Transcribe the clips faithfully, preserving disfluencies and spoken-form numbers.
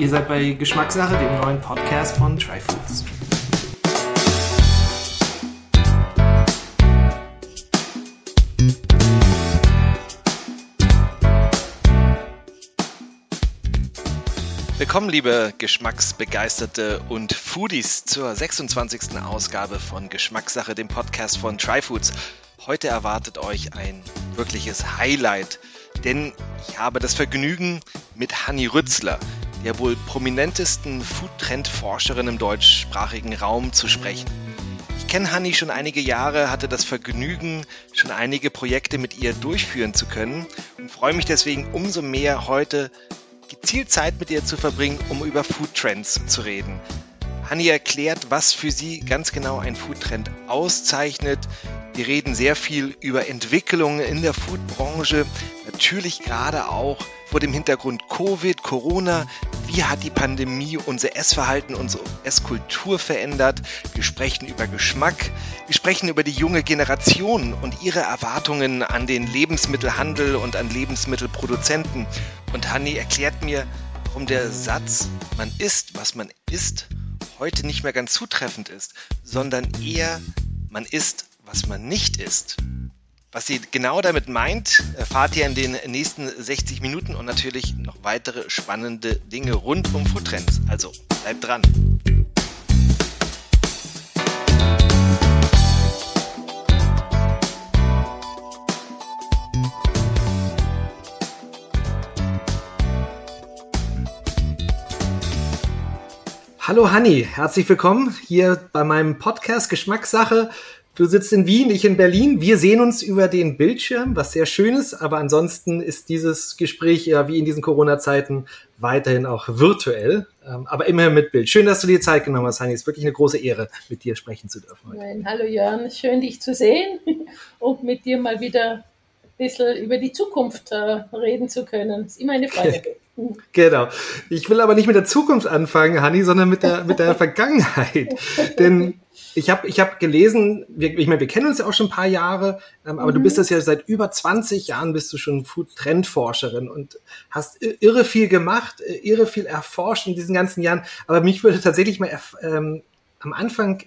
Ihr seid bei Geschmackssache, dem neuen Podcast von T R Y FOODS. Willkommen, liebe Geschmacksbegeisterte und Foodies, zur sechsundzwanzigsten Ausgabe von Geschmackssache, dem Podcast von T R Y FOODS. Heute erwartet euch ein wirkliches Highlight, denn ich habe das Vergnügen, mit Hanni Rützler, der wohl prominentesten Foodtrend-Forscherin im deutschsprachigen Raum, zu sprechen. Ich kenne Hanni schon einige Jahre, hatte das Vergnügen, schon einige Projekte mit ihr durchführen zu können und freue mich deswegen umso mehr, heute gezielt Zeit mit ihr zu verbringen, um über Foodtrends zu reden. Hanni erklärt, was für sie ganz genau ein Foodtrend auszeichnet. Wir reden sehr viel über Entwicklungen in der Foodbranche, natürlich gerade auch vor dem Hintergrund Covid, Corona. Wie hat die Pandemie unser Essverhalten, unsere Esskultur verändert? Wir sprechen über Geschmack. Wir sprechen über die junge Generation und ihre Erwartungen an den Lebensmittelhandel und an Lebensmittelproduzenten. Und Hanni erklärt mir, warum der Satz, man isst, was man isst, heute nicht mehr ganz zutreffend ist, sondern eher, man isst, was man nicht isst. Was sie genau damit meint, erfahrt ihr in den nächsten sechzig Minuten und natürlich noch weitere spannende Dinge rund um Foodtrends. Also bleibt dran. Hallo Hanni, herzlich willkommen hier bei meinem Podcast Geschmackssache. Du sitzt in Wien, ich in Berlin. Wir sehen uns über den Bildschirm, was sehr schön ist. Aber ansonsten ist dieses Gespräch ja wie in diesen Corona-Zeiten weiterhin auch virtuell, aber immerhin mit Bild. Schön, dass du dir Zeit genommen hast, Hanni. Es ist wirklich eine große Ehre, mit dir sprechen zu dürfen heute. Nein, hallo Jörn, schön dich zu sehen und mit dir mal wieder ein bisschen über die Zukunft reden zu können. Ist immer eine Freude. Genau. Ich will aber nicht mit der Zukunft anfangen, Hanni, sondern mit der, mit der Vergangenheit. Denn ich habe ich hab gelesen, wir, ich meine, wir kennen uns ja auch schon ein paar Jahre, ähm, aber mhm. du bist das ja seit über zwanzig Jahren, bist du schon Food-Trend-Forscherin und hast irre viel gemacht, irre viel erforscht in diesen ganzen Jahren. Aber mich würde tatsächlich mal ähm, am Anfang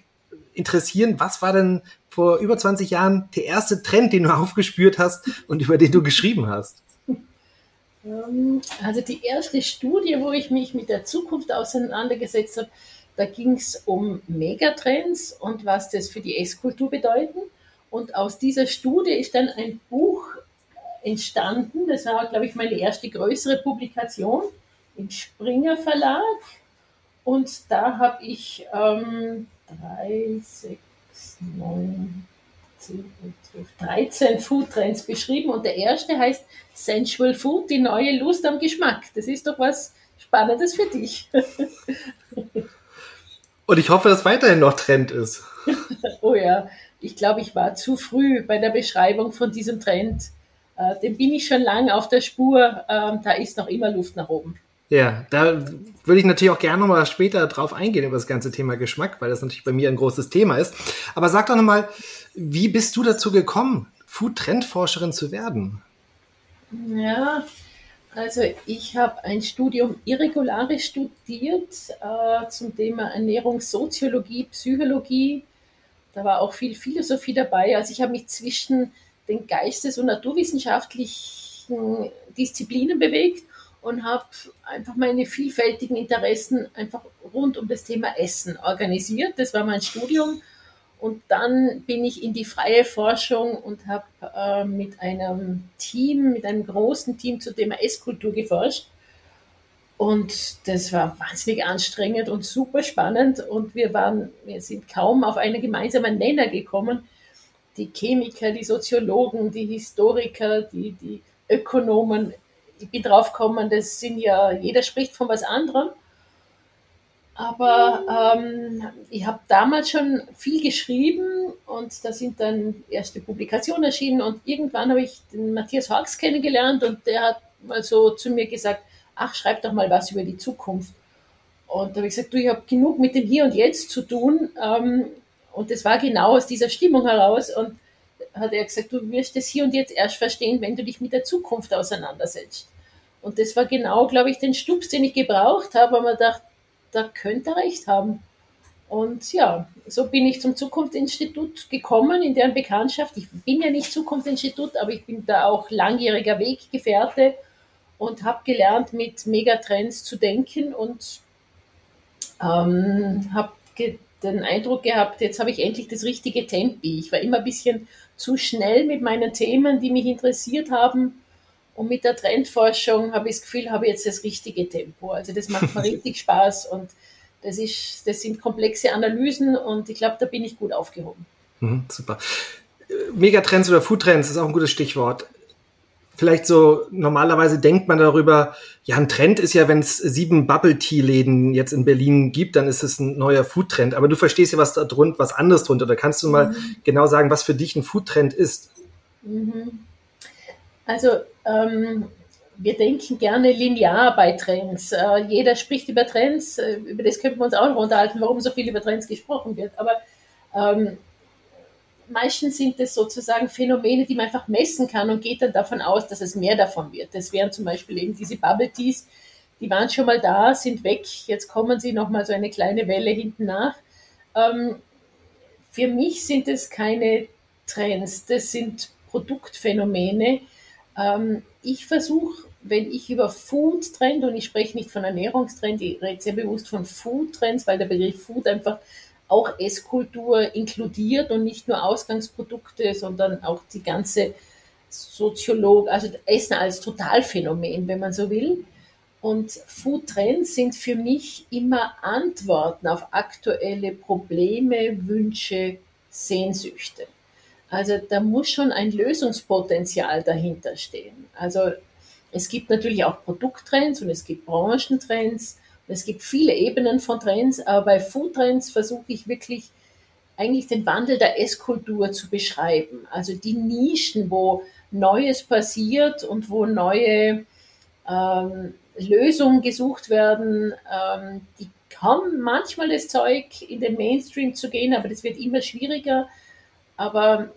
interessieren, was war denn vor über zwanzig Jahren der erste Trend, den du aufgespürt hast und über den du geschrieben hast? Also die erste Studie, wo ich mich mit der Zukunft auseinandergesetzt habe, da ging es um Megatrends und was das für die Esskultur bedeuten. Und aus dieser Studie ist dann ein Buch entstanden. Das war, glaube ich, meine erste größere Publikation im Springer Verlag. Und da habe ich ähm, drei, sechs, neun, zehn, zwölf, dreizehn Foodtrends beschrieben und der erste heißt Sensual Food, die neue Lust am Geschmack. Das ist doch was Spannendes für dich. Und ich hoffe, dass weiterhin noch Trend ist. Oh ja, ich glaube, ich war zu früh bei der Beschreibung von diesem Trend. Äh, dem bin ich schon lange auf der Spur. Ähm, da ist noch immer Luft nach oben. Ja, da würde ich natürlich auch gerne nochmal später drauf eingehen, über das ganze Thema Geschmack, weil das natürlich bei mir ein großes Thema ist. Aber sag doch nochmal, wie bist du dazu gekommen, Food-Trend-Forscherin zu werden? Ja, also ich habe ein Studium irregulare studiert äh, zum Thema Ernährungssoziologie, Psychologie. Da war auch viel Philosophie dabei. Also ich habe mich zwischen den geistes- und naturwissenschaftlichen Disziplinen bewegt und habe einfach meine vielfältigen Interessen einfach rund um das Thema Essen organisiert. Das war mein Studium. Und dann bin ich in die freie Forschung und habe äh, mit einem Team, mit einem großen Team zum Thema Esskultur geforscht. Und das war wahnsinnig anstrengend und super spannend. Und wir waren, wir sind kaum auf einen gemeinsamen Nenner gekommen. Die Chemiker, die Soziologen, die Historiker, die, die Ökonomen, ich bin drauf gekommen, das sind ja, jeder spricht von was anderem. Aber ähm, ich habe damals schon viel geschrieben und da sind dann erste Publikationen erschienen und irgendwann habe ich den Matthias Horx kennengelernt und der hat mal so zu mir gesagt, ach, schreib doch mal was über die Zukunft. Und da habe ich gesagt, du, ich habe genug mit dem Hier und Jetzt zu tun ähm, und das war genau aus dieser Stimmung heraus und hat er gesagt, du wirst das Hier und Jetzt erst verstehen, wenn du dich mit der Zukunft auseinandersetzt. Und das war genau, glaube ich, den Stups, den ich gebraucht habe, weil man dachte, da könnte er recht haben. Und ja, so bin ich zum Zukunftsinstitut gekommen, in deren Bekanntschaft. Ich bin ja nicht Zukunftsinstitut, aber ich bin da auch langjähriger Weggefährte und habe gelernt, mit Megatrends zu denken und ähm, habe ge- den Eindruck gehabt, jetzt habe ich endlich das richtige Tempi. Ich war immer ein bisschen zu schnell mit meinen Themen, die mich interessiert haben. Und mit der Trendforschung habe ich das Gefühl, habe ich jetzt das richtige Tempo. Also das macht mir richtig Spaß und das ist, das sind komplexe Analysen und ich glaube, da bin ich gut aufgehoben. Mhm, super. Megatrends oder Foodtrends ist auch ein gutes Stichwort. Vielleicht so, normalerweise denkt man darüber, ja, ein Trend ist ja, wenn es sieben Bubble-Tea-Läden jetzt in Berlin gibt, dann ist es ein neuer Foodtrend. Aber du verstehst ja was da drunter, was anderes drunter. Oder kannst du mal mhm. genau sagen, was für dich ein Foodtrend ist? Mhm. Also ähm, wir denken gerne linear bei Trends. Äh, jeder spricht über Trends, äh, über das könnten wir uns auch noch unterhalten, warum so viel über Trends gesprochen wird. Aber ähm, meistens sind es sozusagen Phänomene, die man einfach messen kann und geht dann davon aus, dass es mehr davon wird. Das wären zum Beispiel eben diese Bubble Teas, die waren schon mal da, sind weg, jetzt kommen sie nochmal so eine kleine Welle hinten nach. Ähm, für mich sind es keine Trends, das sind Produktphänomene. Ich versuche, wenn ich über Food-Trend, und ich spreche nicht von Ernährungstrend, ich rede sehr bewusst von Food-Trends, weil der Begriff Food einfach auch Esskultur inkludiert und nicht nur Ausgangsprodukte, sondern auch die ganze Soziolog, also Essen als Totalphänomen, wenn man so will. Und Food-Trends sind für mich immer Antworten auf aktuelle Probleme, Wünsche, Sehnsüchte. Also da muss schon ein Lösungspotenzial dahinter stehen. Also es gibt natürlich auch Produkttrends und es gibt Branchentrends und es gibt viele Ebenen von Trends, aber bei Foodtrends versuche ich wirklich eigentlich den Wandel der Esskultur zu beschreiben. Also die Nischen, wo Neues passiert und wo neue ähm, Lösungen gesucht werden, ähm, die haben manchmal das Zeug, in den Mainstream zu gehen, aber das wird immer schwieriger. Aber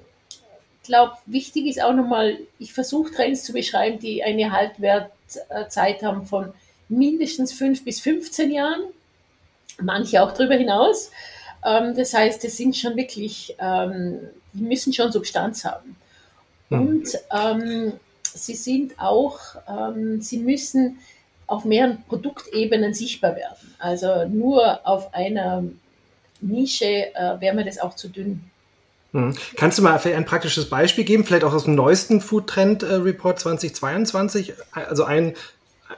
ich glaube, wichtig ist auch nochmal, ich versuche Trends zu beschreiben, die eine Haltwertzeit haben von mindestens fünf bis fünfzehn Jahren, manche auch darüber hinaus. Das heißt, das sind schon wirklich, die müssen schon Substanz haben. Und ähm, sie sind auch, ähm, sie müssen auf mehreren Produktebenen sichtbar werden. Also nur auf einer Nische äh, wäre mir das auch zu dünn. Kannst du mal ein praktisches Beispiel geben, vielleicht auch aus dem neuesten Food Trend Report zweitausendzweiundzwanzig, also ein,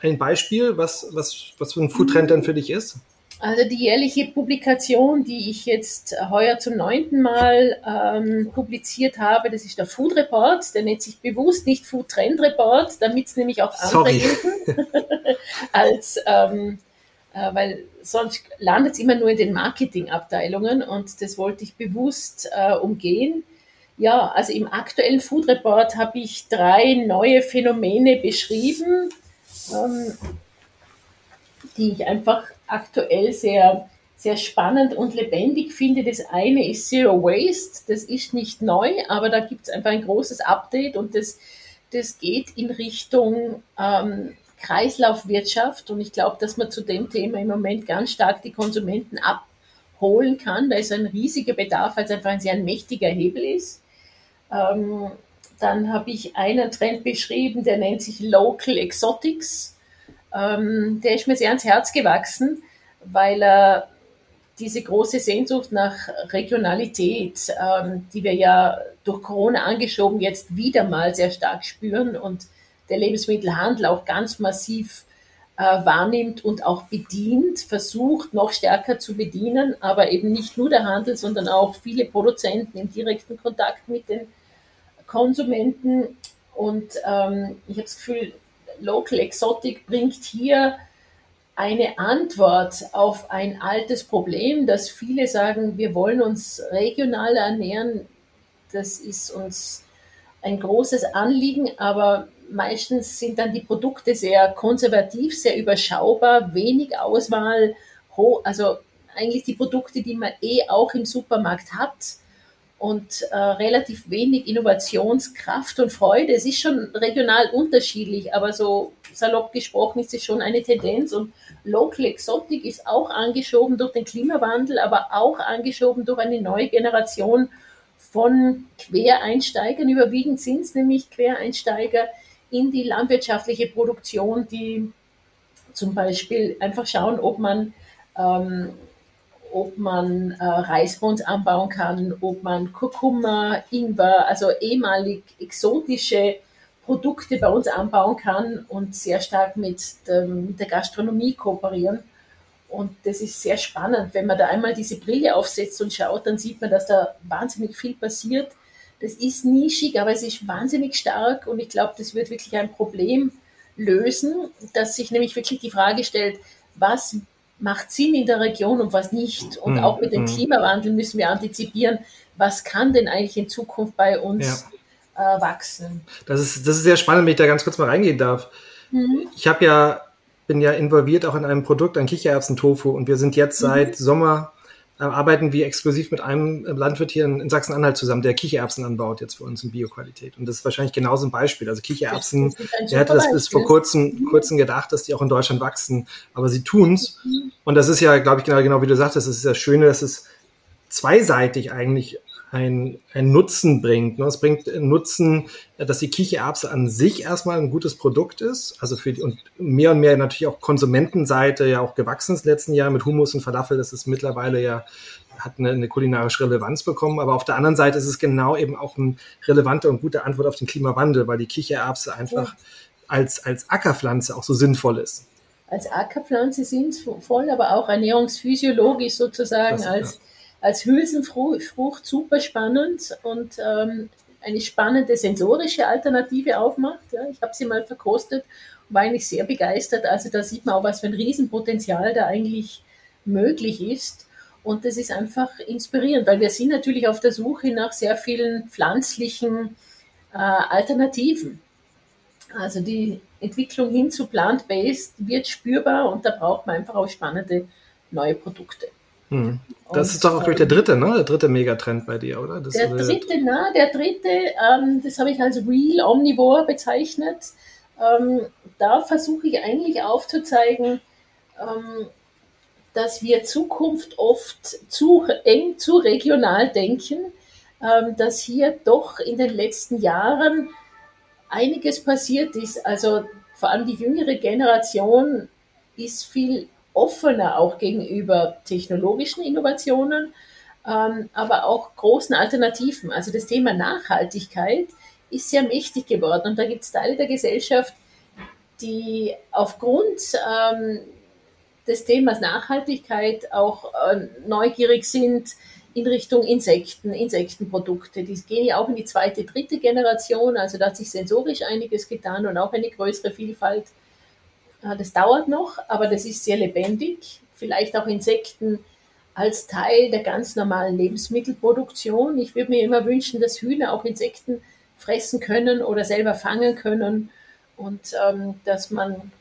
ein Beispiel, was, was, was für ein Food Trend dann für dich ist? Also die jährliche Publikation, die ich jetzt heuer zum neunten Mal ähm, publiziert habe, das ist der Food Report, der nennt sich bewusst nicht Food Trend Report, damit es nämlich auch andere gelten als... Ähm, weil sonst landet es immer nur in den Marketingabteilungen und das wollte ich bewusst äh, umgehen. Ja, also im aktuellen Food Report habe ich drei neue Phänomene beschrieben, ähm, die ich einfach aktuell sehr, sehr spannend und lebendig finde. Das eine ist Zero Waste, das ist nicht neu, aber da gibt es einfach ein großes Update und das, das geht in Richtung... Ähm, Kreislaufwirtschaft und ich glaube, dass man zu dem Thema im Moment ganz stark die Konsumenten abholen kann, da ist ein riesiger Bedarf, weil es einfach ein sehr mächtiger Hebel ist. Ähm, dann habe ich einen Trend beschrieben, der nennt sich Local Exotics. Ähm, der ist mir sehr ans Herz gewachsen, weil er äh, diese große Sehnsucht nach Regionalität, ähm, die wir ja durch Corona angeschoben jetzt wieder mal sehr stark spüren und der Lebensmittelhandel auch ganz massiv äh, wahrnimmt und auch bedient, versucht noch stärker zu bedienen, aber eben nicht nur der Handel, sondern auch viele Produzenten im direkten Kontakt mit den Konsumenten. Und ähm, ich habe das Gefühl, Local Exotic bringt hier eine Antwort auf ein altes Problem, dass viele sagen, wir wollen uns regional ernähren. Das ist uns ein großes Anliegen, aber meistens sind dann die Produkte sehr konservativ, sehr überschaubar, wenig Auswahl, also eigentlich die Produkte, die man eh auch im Supermarkt hat. und äh, relativ wenig Innovationskraft und Freude. Es ist schon regional unterschiedlich, aber so salopp gesprochen ist es schon eine Tendenz. Und Local Exotic ist auch angeschoben durch den Klimawandel, aber auch angeschoben durch eine neue Generation von Quereinsteigern. Überwiegend sind es nämlich Quereinsteiger in die landwirtschaftliche Produktion, die zum Beispiel einfach schauen, ob man ähm, ob man äh, Reisbons anbauen kann, ob man Kurkuma, Ingwer, also ehemalig exotische Produkte bei uns anbauen kann und sehr stark mit der, mit der Gastronomie kooperieren. Und das ist sehr spannend. Wenn man da einmal diese Brille aufsetzt und schaut, dann sieht man, dass da wahnsinnig viel passiert. Das ist nischig, aber es ist wahnsinnig stark und ich glaube, das wird wirklich ein Problem lösen, dass sich nämlich wirklich die Frage stellt, was macht Sinn in der Region und was nicht. Und mm, auch mit dem mm. Klimawandel müssen wir antizipieren, was kann denn eigentlich in Zukunft bei uns ja. äh, wachsen. Das ist, das ist sehr spannend, wenn ich da ganz kurz mal reingehen darf. Mhm. Ich habe ja, bin ja involviert auch in einem Produkt, ein Kichererbsen-Tofu, und wir sind jetzt seit mhm. Sommer, äh, arbeiten wir exklusiv mit einem Landwirt hier in, in Sachsen-Anhalt zusammen, der Kichererbsen anbaut jetzt für uns in Bioqualität. Und das ist wahrscheinlich genauso ein Beispiel. Also Kichererbsen, der hätte das bis vor kurzem, kurzem gedacht, dass die auch in Deutschland wachsen, aber sie tun's. Mhm. Und das ist ja, glaube ich, genau, genau wie du sagtest, das ist das Schöne, dass es zweiseitig eigentlich ein, ein Nutzen bringt. Ne? Es bringt Nutzen, dass die Kichererbse an sich erstmal ein gutes Produkt ist, also für die, und mehr und mehr natürlich auch Konsumentenseite ja auch gewachsen ist in den letzten Jahren mit Hummus und Falafel. Das ist mittlerweile ja, hat eine, eine kulinarische Relevanz bekommen, aber auf der anderen Seite ist es genau eben auch eine relevante und gute Antwort auf den Klimawandel, weil die Kichererbse einfach ja. als, als Ackerpflanze auch so sinnvoll ist. Als Ackerpflanze sinnvoll, aber auch ernährungsphysiologisch sozusagen das, als ja. Als Hülsenfrucht super spannend und ähm, eine spannende sensorische Alternative aufmacht. Ja. Ich habe sie mal verkostet und war eigentlich sehr begeistert. Also da sieht man auch, was für ein Riesenpotenzial da eigentlich möglich ist. Und das ist einfach inspirierend, weil wir sind natürlich auf der Suche nach sehr vielen pflanzlichen äh, Alternativen. Also die Entwicklung hin zu Plant-Based wird spürbar und da braucht man einfach auch spannende neue Produkte. Hm. Das und, ist doch auch ähm, durch der dritte, ne? Der dritte Megatrend bei dir, oder? Das der dritte, na, der dritte, ähm, das habe ich als Real Omnivore bezeichnet. Ähm, da versuche ich eigentlich aufzuzeigen, ähm, dass wir Zukunft oft zu eng, zu regional denken, ähm, dass hier doch in den letzten Jahren einiges passiert ist. Also vor allem die jüngere Generation ist viel offener auch gegenüber technologischen Innovationen, ähm, aber auch großen Alternativen. Also das Thema Nachhaltigkeit ist sehr mächtig geworden und da gibt es Teile der Gesellschaft, die aufgrund ähm, des Themas Nachhaltigkeit auch äh, neugierig sind in Richtung Insekten, Insektenprodukte. Die gehen ja auch in die zweite, dritte Generation, also da hat sich sensorisch einiges getan und auch eine größere Vielfalt. Das dauert noch, aber das ist sehr lebendig. Vielleicht auch Insekten als Teil der ganz normalen Lebensmittelproduktion. Ich würde mir immer wünschen, dass Hühner auch Insekten fressen können oder selber fangen können und ähm, dass man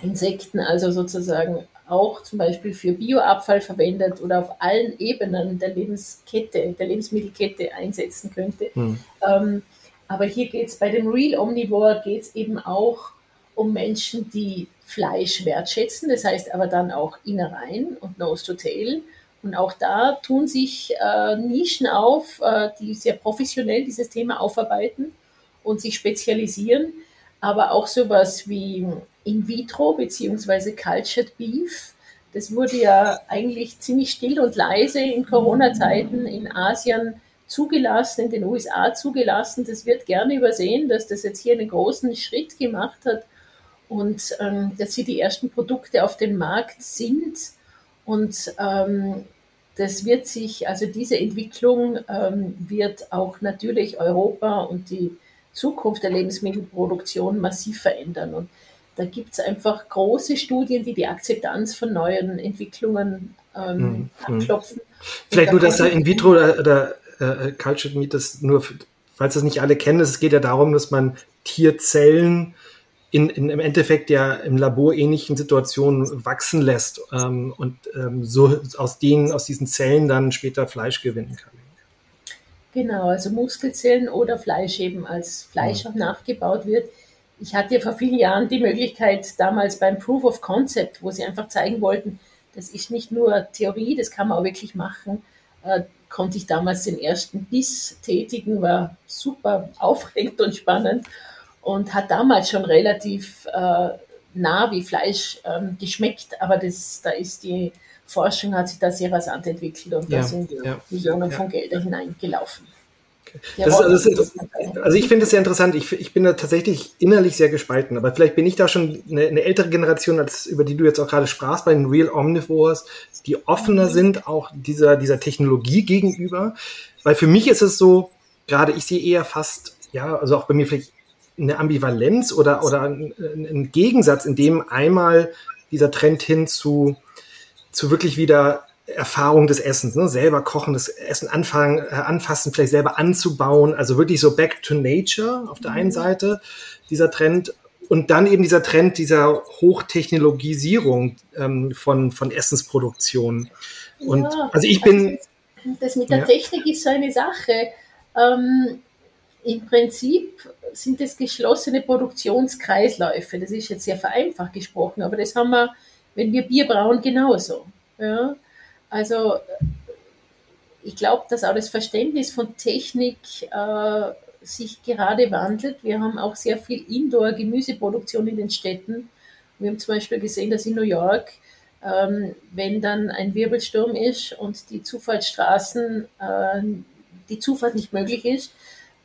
Insekten also sozusagen auch zum Beispiel für Bioabfall verwendet oder auf allen Ebenen der Lebenskette, der Lebensmittelkette einsetzen könnte. Hm. Ähm, aber hier geht es bei dem Real Omnivore geht's eben auch um Menschen, die Fleisch wertschätzen, das heißt aber dann auch Innereien und Nose to Tail. Und auch da tun sich äh, Nischen auf, äh, die sehr professionell dieses Thema aufarbeiten und sich spezialisieren. Aber auch sowas wie In-vitro bzw. Cultured Beef, das wurde ja eigentlich ziemlich still und leise in Corona-Zeiten in Asien zugelassen, in den U S A zugelassen. Das wird gerne übersehen, dass das jetzt hier einen großen Schritt gemacht hat. Und ähm, dass hier die ersten Produkte auf dem Markt sind und ähm, das wird sich, also diese Entwicklung ähm, wird auch natürlich Europa und die Zukunft der Lebensmittelproduktion massiv verändern. Und da gibt es einfach große Studien, die die Akzeptanz von neuen Entwicklungen ähm, hm, abklopfen. Hm. Vielleicht da nur, dass da In-vitro oder, oder äh, Cultured Meat, das nur, falls das nicht alle kennen, es geht ja darum, dass man Tierzellen In, in, im Endeffekt ja im Labor ähnlichen Situationen wachsen lässt ähm, und ähm, so aus denen, aus diesen Zellen dann später Fleisch gewinnen kann. Genau, also Muskelzellen oder Fleisch eben als Fleisch auch nachgebaut wird. Ich hatte ja vor vielen Jahren die Möglichkeit, damals beim Proof of Concept, wo sie einfach zeigen wollten, das ist nicht nur Theorie, das kann man auch wirklich machen, äh, konnte ich damals den ersten Biss tätigen, war super aufregend und spannend und hat damals schon relativ äh, nah wie Fleisch ähm, geschmeckt, aber das, da ist die Forschung hat sich da sehr rasant entwickelt und ja, da sind ja, Millionen ja. von Geldern hineingelaufen. Das, das ist, also ich finde es sehr interessant. Ich, ich bin da tatsächlich innerlich sehr gespalten, aber vielleicht bin ich da schon eine, eine ältere Generation, als über die du jetzt auch gerade sprachst, bei den Real Omnivores, die offener sind, auch dieser, dieser Technologie gegenüber. Weil für mich ist es so, gerade ich sehe eher fast, ja, also auch bei mir vielleicht eine Ambivalenz oder, oder einen Gegensatz, in dem einmal dieser Trend hin zu, zu wirklich wieder Erfahrung des Essens, ne? Selber kochen, das Essen anfangen, äh, anfassen, vielleicht selber anzubauen, also wirklich so back to nature auf der einen Seite, dieser Trend, und dann eben dieser Trend dieser Hochtechnologisierung ähm, von, von Essensproduktion. Und ja, also ich bin. Also das mit der ja. Technik ist so eine Sache. Ähm, Im Prinzip sind es geschlossene Produktionskreisläufe. Das ist jetzt sehr vereinfacht gesprochen, aber das haben wir, wenn wir Bier brauen, genauso. Ja. Also ich glaube, dass auch das Verständnis von Technik äh, sich gerade wandelt. Wir haben auch sehr viel Indoor-Gemüseproduktion in den Städten. Wir haben zum Beispiel gesehen, dass in New York, ähm, wenn dann ein Wirbelsturm ist und die Zufahrtsstraßen, äh, die Zufahrt nicht möglich ist,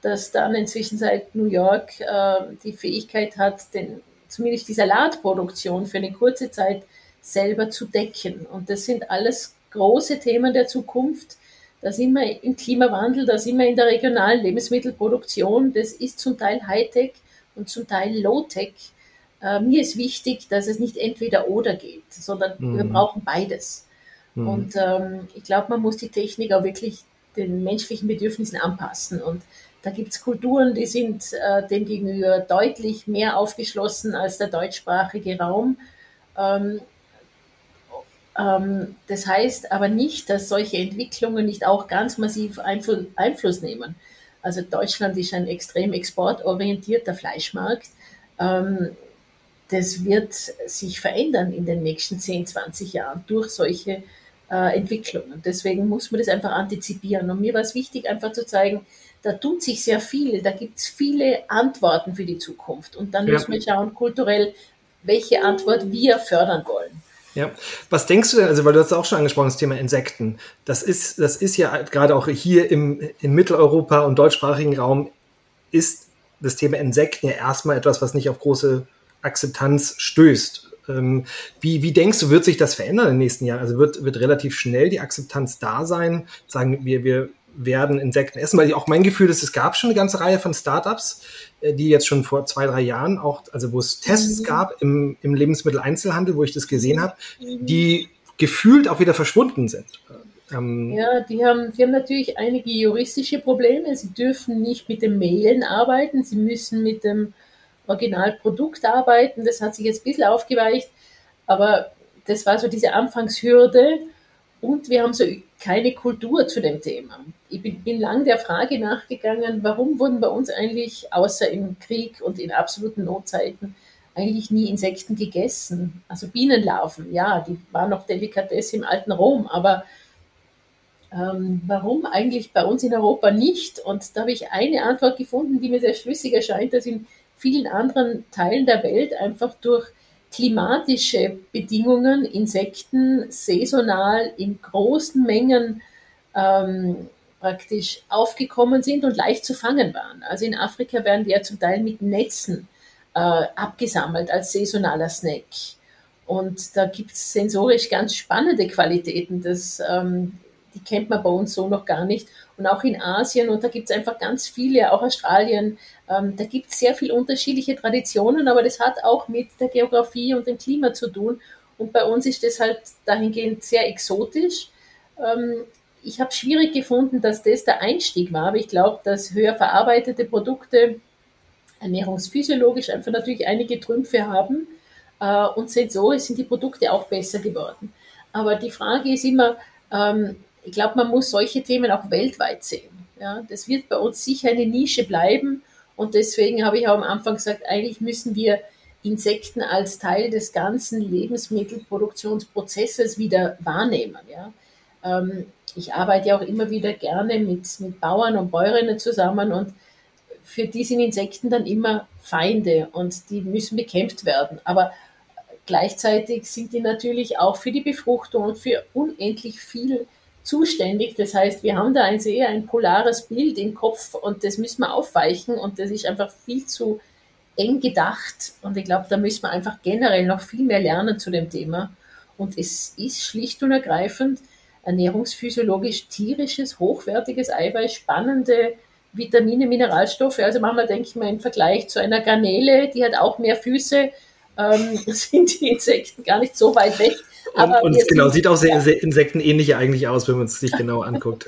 dass dann inzwischen seit New York äh, die Fähigkeit hat, den, zumindest die Salatproduktion für eine kurze Zeit selber zu decken. Und das sind alles große Themen der Zukunft. Da sind wir im Klimawandel, da sind wir in der regionalen Lebensmittelproduktion. Das ist zum Teil Hightech und zum Teil Low-Tech. Äh, mir ist wichtig, dass es nicht entweder oder geht, sondern mm. wir brauchen beides. Mm. Und ähm, ich glaube, man muss die Technik auch wirklich den menschlichen Bedürfnissen anpassen. Und da gibt es Kulturen, die sind äh, dem gegenüber deutlich mehr aufgeschlossen als der deutschsprachige Raum. Ähm, Das heißt aber nicht, dass solche Entwicklungen nicht auch ganz massiv Einfl- Einfluss nehmen. Also Deutschland ist ein extrem exportorientierter Fleischmarkt. Das wird sich verändern in den nächsten zehn, zwanzig Jahren durch solche Entwicklungen. Deswegen muss man das einfach antizipieren. Und mir war es wichtig, einfach zu zeigen, da tut sich sehr viel, da gibt es viele Antworten für die Zukunft. Und dann ja. müssen wir schauen, kulturell, welche Antwort wir fördern wollen. Ja, was denkst du denn, also weil du hast auch schon angesprochen, das Thema Insekten, das ist, das ist ja gerade auch hier im, in Mitteleuropa und deutschsprachigen Raum ist das Thema Insekten ja erstmal etwas, was nicht auf große Akzeptanz stößt. Ähm, wie, wie denkst du, wird sich das verändern in den nächsten Jahren? Also wird, wird relativ schnell die Akzeptanz da sein, sagen wir, wir werden Insekten essen, weil auch mein Gefühl ist, es gab schon eine ganze Reihe von Startups, die jetzt schon vor zwei, drei Jahren auch, also wo es Tests mhm. gab im, im Lebensmitteleinzelhandel, wo ich das gesehen habe, mhm. die gefühlt auch wieder verschwunden sind. Ähm, ja, die haben, die haben natürlich einige juristische Probleme. Sie dürfen nicht mit dem Mehlen arbeiten, sie müssen mit dem Originalprodukt arbeiten. Das hat sich jetzt ein bisschen aufgeweicht, aber das war so diese Anfangshürde. Und wir haben so keine Kultur zu dem Thema. Ich bin, bin lang der Frage nachgegangen, warum wurden bei uns eigentlich, außer im Krieg und in absoluten Notzeiten, eigentlich nie Insekten gegessen. Also Bienenlarven, ja, die waren noch Delikatesse im alten Rom, aber ähm, warum eigentlich bei uns in Europa nicht? Und da habe ich eine Antwort gefunden, die mir sehr schlüssig erscheint, dass in vielen anderen Teilen der Welt einfach durch klimatische Bedingungen, Insekten saisonal in großen Mengen ähm, praktisch aufgekommen sind und leicht zu fangen waren. Also in Afrika werden die ja zum Teil mit Netzen äh, abgesammelt als saisonaler Snack. Und da gibt es sensorisch ganz spannende Qualitäten, das, ähm, die kennt man bei uns so noch gar nicht. Und auch in Asien, und da gibt es einfach ganz viele, auch Australien, Ähm, da gibt es sehr viele unterschiedliche Traditionen, aber das hat auch mit der Geografie und dem Klima zu tun. Und bei uns ist das halt dahingehend sehr exotisch. Ähm, ich habe es schwierig gefunden, dass das der Einstieg war, aber ich glaube, dass höher verarbeitete Produkte ernährungsphysiologisch einfach natürlich einige Trümpfe haben äh, und sensorisch sind die Produkte auch besser geworden. Aber die Frage ist immer, ähm, ich glaube, man muss solche Themen auch weltweit sehen. Ja, das wird bei uns sicher eine Nische bleiben. Und deswegen habe ich auch am Anfang gesagt, eigentlich müssen wir Insekten als Teil des ganzen Lebensmittelproduktionsprozesses wieder wahrnehmen. Ja. Ähm, ich arbeite auch immer wieder gerne mit, mit Bauern und Bäuerinnen zusammen und für die sind Insekten dann immer Feinde und die müssen bekämpft werden. Aber gleichzeitig sind die natürlich auch für die Befruchtung und für unendlich viel zuständig. Das heißt, wir haben da ein sehr ein polares Bild im Kopf und das müssen wir aufweichen und das ist einfach viel zu eng gedacht. Und ich glaube, da müssen wir einfach generell noch viel mehr lernen zu dem Thema. Und es ist schlicht und ergreifend ernährungsphysiologisch tierisches, hochwertiges Eiweiß, spannende Vitamine, Mineralstoffe. Also manchmal denke ich mal im Vergleich zu einer Garnele, die hat auch mehr Füße, ähm, sind die Insekten gar nicht so weit weg. Aber und und genau, sind, sieht auch sehr ja. insektenähnlich eigentlich aus, wenn man es sich genau anguckt.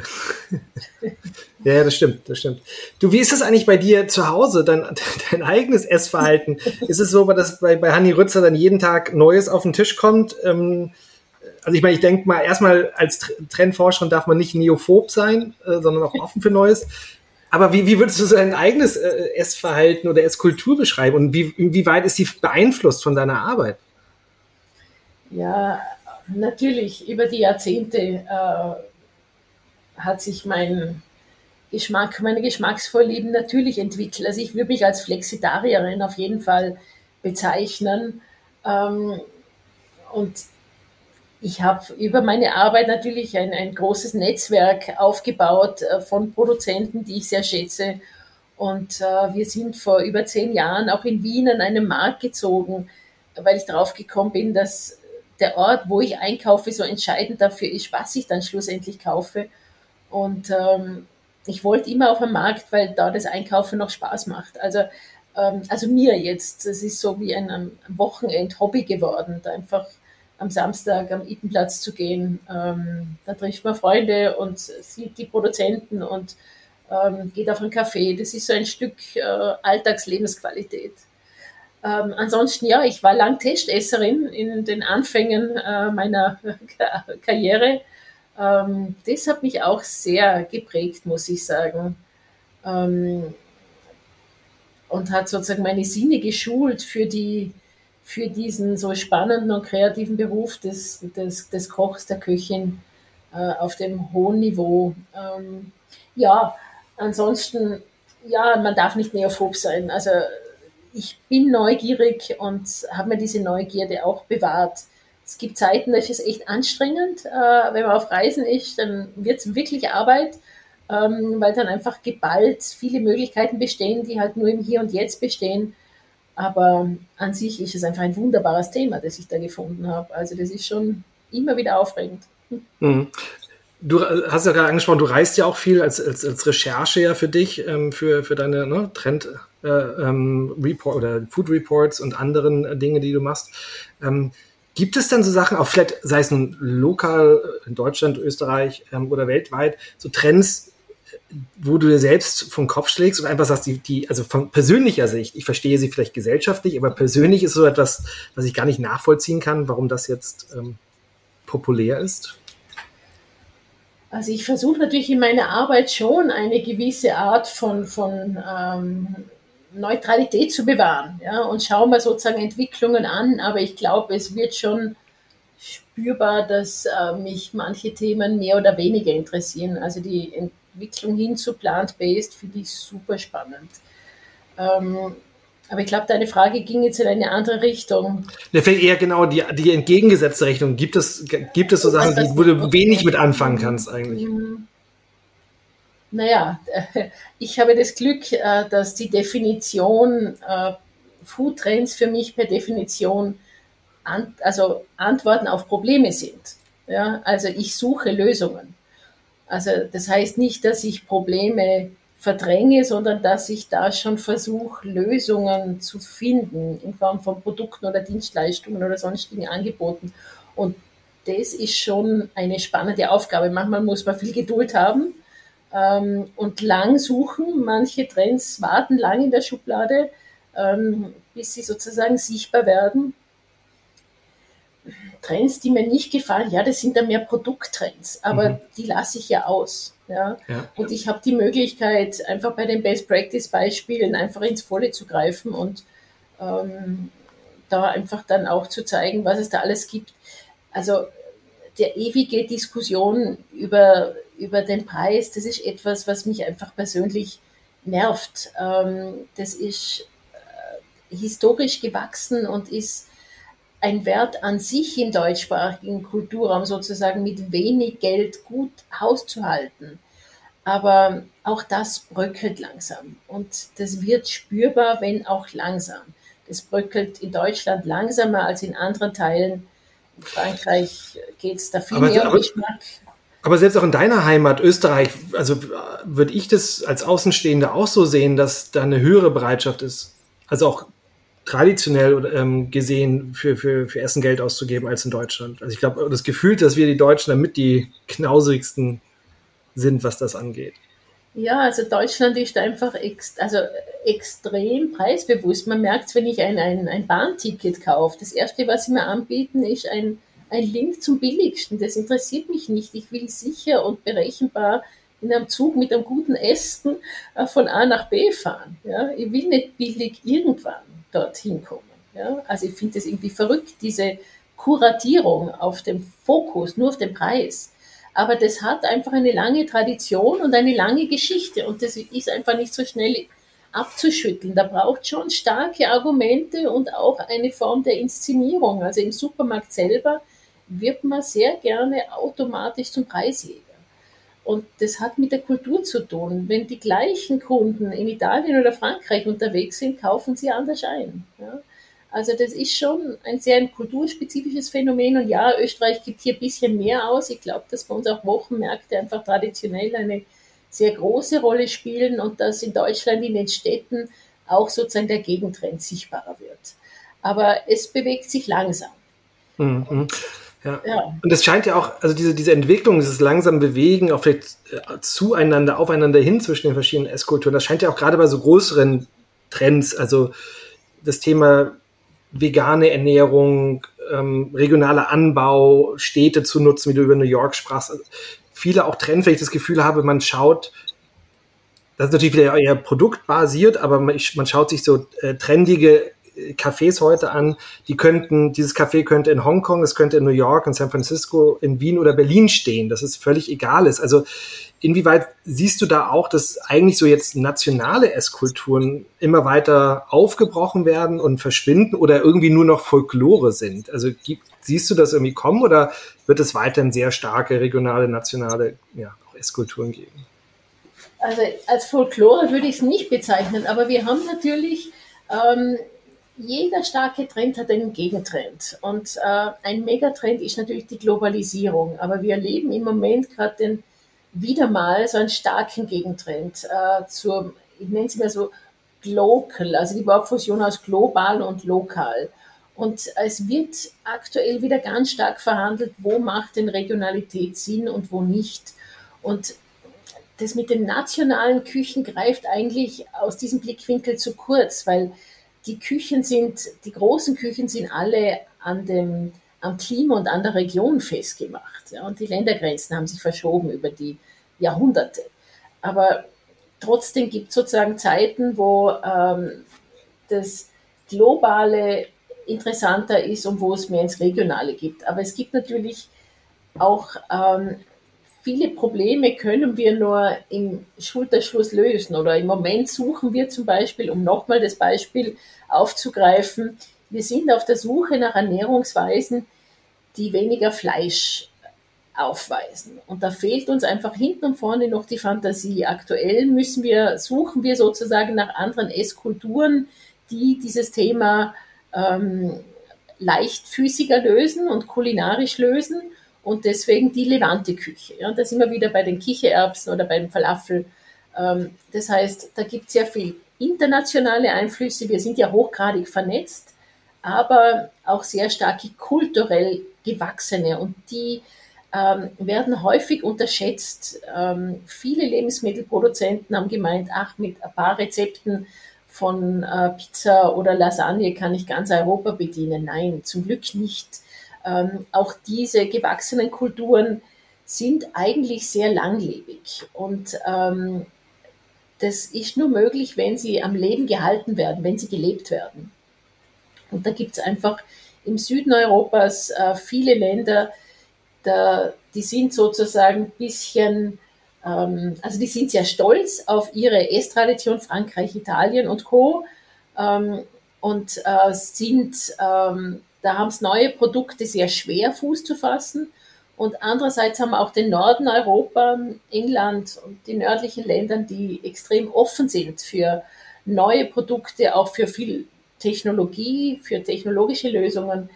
Ja, das stimmt, das stimmt. Du, wie ist das eigentlich bei dir zu Hause, dein, dein eigenes Essverhalten? Ist es so, dass bei, bei Hanni Rützler dann jeden Tag Neues auf den Tisch kommt? Ähm, also ich meine, ich denke mal, erstmal als Trendforscherin darf man nicht neophob sein, äh, sondern auch offen für Neues. Aber wie, wie würdest du dein eigenes äh, Essverhalten oder Esskultur beschreiben? Und wie, inwieweit ist die beeinflusst von deiner Arbeit? Ja, natürlich, über die Jahrzehnte äh, hat sich mein Geschmack, meine Geschmacksvorlieben natürlich entwickelt. Also ich würde mich als Flexitarierin auf jeden Fall bezeichnen. Ähm, und ich habe über meine Arbeit natürlich ein, ein großes Netzwerk aufgebaut äh, von Produzenten, die ich sehr schätze. Und äh, wir sind vor über zehn Jahren auch in Wien an einen Markt gezogen, weil ich drauf gekommen bin, dass der Ort, wo ich einkaufe, so entscheidend dafür ist, was ich dann schlussendlich kaufe. Und ähm, ich wollte immer auf den Markt, weil da das Einkaufen noch Spaß macht. Also, ähm, also mir jetzt, das ist so wie ein, ein Wochenend-Hobby geworden, da einfach am Samstag am Ithenplatz zu gehen. Ähm, da trifft man Freunde und sieht die Produzenten und ähm, geht auf einen Kaffee. Das ist so ein Stück äh, Alltagslebensqualität. Ähm, ansonsten, ja, ich war lang Testesserin in den Anfängen äh, meiner Ka- Karriere. Ähm, das hat mich auch sehr geprägt, muss ich sagen. Ähm, und hat sozusagen meine Sinne geschult für, die, für diesen so spannenden und kreativen Beruf des, des, des Kochs, der Köchin äh, auf dem hohen Niveau. Ähm, ja, ansonsten, ja, man darf nicht neophob sein. Also, ich bin neugierig und habe mir diese Neugierde auch bewahrt. Es gibt Zeiten, da ist es echt anstrengend. Äh, wenn man auf Reisen ist, dann wird es wirklich Arbeit, ähm, weil dann einfach geballt viele Möglichkeiten bestehen, die halt nur im Hier und Jetzt bestehen. Aber an sich ist es einfach ein wunderbares Thema, das ich da gefunden habe. Also das ist schon immer wieder aufregend. Mhm. Du hast ja gerade angesprochen, du reist ja auch viel als, als, als Recherche ja für dich, ähm, für, für deine ne, Trend äh, ähm, Report oder Food Reports und anderen äh, Dinge, die du machst. Ähm, gibt es denn so Sachen, auch vielleicht sei es nun lokal in Deutschland, Österreich ähm, oder weltweit, so Trends, wo du dir selbst vom Kopf schlägst und einfach sagst, die, die, also von persönlicher Sicht, ich verstehe sie vielleicht gesellschaftlich, aber persönlich ist so etwas, was ich gar nicht nachvollziehen kann, warum das jetzt ähm, populär ist? Also ich versuche natürlich in meiner Arbeit schon eine gewisse Art von, von ähm, Neutralität zu bewahren, ja, und schaue mir sozusagen Entwicklungen an, aber ich glaube, es wird schon spürbar, dass äh, mich manche Themen mehr oder weniger interessieren. Also die Entwicklung hin zu Plant-Based finde ich super spannend. Ähm, Aber ich glaube, deine Frage ging jetzt in eine andere Richtung. Ne, vielleicht eher genau die, die entgegengesetzte Richtung. Gibt es, gibt es so Sachen, die, wo du wenig mit anfangen kannst eigentlich? Naja, ich habe das Glück, dass die Definition Food Trends für mich per Definition an, also Antworten auf Probleme sind. Ja, also ich suche Lösungen. Also das heißt nicht, dass ich Probleme verdränge, sondern dass ich da schon versuche, Lösungen zu finden in Form von Produkten oder Dienstleistungen oder sonstigen Angeboten. Und das ist schon eine spannende Aufgabe. Manchmal muss man viel Geduld haben ähm, und lang suchen. Manche Trends warten lang in der Schublade, ähm, bis sie sozusagen sichtbar werden. Trends, die mir nicht gefallen, ja, das sind dann mehr Produkttrends, aber mhm. die lasse ich ja aus. Ja? Ja. Und ich habe die Möglichkeit, einfach bei den Best-Practice-Beispielen einfach ins Volle zu greifen und ähm, da einfach dann auch zu zeigen, was es da alles gibt. Also der ewige Diskussion über, über den Preis, das ist etwas, was mich einfach persönlich nervt. Ähm, das ist äh, historisch gewachsen und ist ein Wert an sich im deutschsprachigen Kulturraum sozusagen mit wenig Geld gut hauszuhalten. Aber auch das bröckelt langsam. Und das wird spürbar, wenn auch langsam. Das bröckelt in Deutschland langsamer als in anderen Teilen. In Frankreich geht es da viel aber, mehr um Geschmack. Aber selbst auch in deiner Heimat Österreich, also würde ich das als Außenstehende auch so sehen, dass da eine höhere Bereitschaft ist. Also auch traditionell ähm, gesehen für, für, für Essen Geld auszugeben als in Deutschland. Also ich glaube, das Gefühl, dass wir die Deutschen damit die knausigsten sind, was das angeht. Ja, also Deutschland ist einfach ex- also extrem preisbewusst. Man merkt es, wenn ich ein, ein, ein Bahnticket kaufe. Das Erste, was sie mir anbieten, ist ein, ein Link zum Billigsten. Das interessiert mich nicht. Ich will sicher und berechenbar in einem Zug mit einem guten Essen von A nach B fahren. Ja? Ich will nicht billig irgendwann dorthin kommen. Ja? Also ich finde das irgendwie verrückt, diese Kuratierung auf dem Fokus, nur auf den Preis. Aber das hat einfach eine lange Tradition und eine lange Geschichte und das ist einfach nicht so schnell abzuschütteln. Da braucht schon starke Argumente und auch eine Form der Inszenierung. Also im Supermarkt selber wird man sehr gerne automatisch zum Preisjäger. Und das hat mit der Kultur zu tun. Wenn die gleichen Kunden in Italien oder Frankreich unterwegs sind, kaufen sie anders ein. Ja? Also das ist schon ein sehr kulturspezifisches Phänomen. Und ja, Österreich gibt hier ein bisschen mehr aus. Ich glaube, dass bei uns auch Wochenmärkte einfach traditionell eine sehr große Rolle spielen und dass in Deutschland in den Städten auch sozusagen der Gegentrend sichtbarer wird. Aber es bewegt sich langsam. Mhm. Und ja. Ja. Und es scheint ja auch, also diese, diese Entwicklung, dieses langsam Bewegen, auch vielleicht zueinander, aufeinander hin zwischen den verschiedenen Esskulturen, das scheint ja auch gerade bei so größeren Trends, also das Thema vegane Ernährung, ähm, regionaler Anbau, Städte zu nutzen, wie du über New York sprachst. Also viele auch Trends, wenn ich das Gefühl habe, man schaut, das ist natürlich wieder eher produktbasiert, aber man, man schaut sich so äh, trendige Cafés heute an, die könnten, dieses Café könnte in Hongkong, es könnte in New York, in San Francisco, in Wien oder Berlin stehen, dass es völlig egal ist. Also inwieweit siehst du da auch, dass eigentlich so jetzt nationale Esskulturen immer weiter aufgebrochen werden und verschwinden oder irgendwie nur noch Folklore sind? Also gibt, siehst du das irgendwie kommen oder wird es weiterhin sehr starke regionale, nationale, ja, auch Esskulturen geben? Also als Folklore würde ich es nicht bezeichnen, aber wir haben natürlich ähm jeder starke Trend hat einen Gegentrend und äh, ein Megatrend ist natürlich die Globalisierung, aber wir erleben im Moment gerade wieder mal so einen starken Gegentrend äh, zur, ich nenne es mal so Glocal, also die Wortfusion aus global und lokal und es wird aktuell wieder ganz stark verhandelt, wo macht denn Regionalität Sinn und wo nicht und das mit den nationalen Küchen greift eigentlich aus diesem Blickwinkel zu kurz, weil die Küchen sind, die großen Küchen sind alle an dem, am Klima und an der Region festgemacht. Ja, und die Ländergrenzen haben sich verschoben über die Jahrhunderte. Aber trotzdem gibt es sozusagen Zeiten, wo ähm, das Globale interessanter ist und wo es mehr ins Regionale gibt. Aber es gibt natürlich auch ähm, viele Probleme, können wir nur im Schulterschluss lösen. Oder im Moment suchen wir zum Beispiel, um nochmal das Beispiel aufzugreifen, wir sind auf der Suche nach Ernährungsweisen, die weniger Fleisch aufweisen. Und da fehlt uns einfach hinten und vorne noch die Fantasie. Aktuell müssen wir, suchen wir sozusagen nach anderen Esskulturen, die dieses Thema ähm, leichtfüßiger lösen und kulinarisch lösen. Und deswegen die Levante-Küche. Ja, da sind wir wieder bei den Kichererbsen oder beim Falafel. Ähm, das heißt, da gibt es sehr viel internationale Einflüsse. Wir sind ja hochgradig vernetzt, aber auch sehr starke kulturell gewachsene. Und die ähm, werden häufig unterschätzt. Ähm, viele Lebensmittelproduzenten haben gemeint, ach, mit ein paar Rezepten von äh, Pizza oder Lasagne kann ich ganz Europa bedienen. Nein, zum Glück nicht. Ähm, auch diese gewachsenen Kulturen sind eigentlich sehr langlebig und ähm, das ist nur möglich, wenn sie am Leben gehalten werden, wenn sie gelebt werden. Und da gibt es einfach im Süden Europas äh, viele Länder, da, die sind sozusagen ein bisschen, ähm, also die sind sehr stolz auf ihre Esstradition, Frankreich, Italien und Co. Ähm, und äh, sind, ähm, da haben es neue Produkte sehr schwer, Fuß zu fassen. Und andererseits haben wir auch den Norden Europa, England und die nördlichen Länder, die extrem offen sind für neue Produkte, auch für viel Technologie, für technologische Lösungen.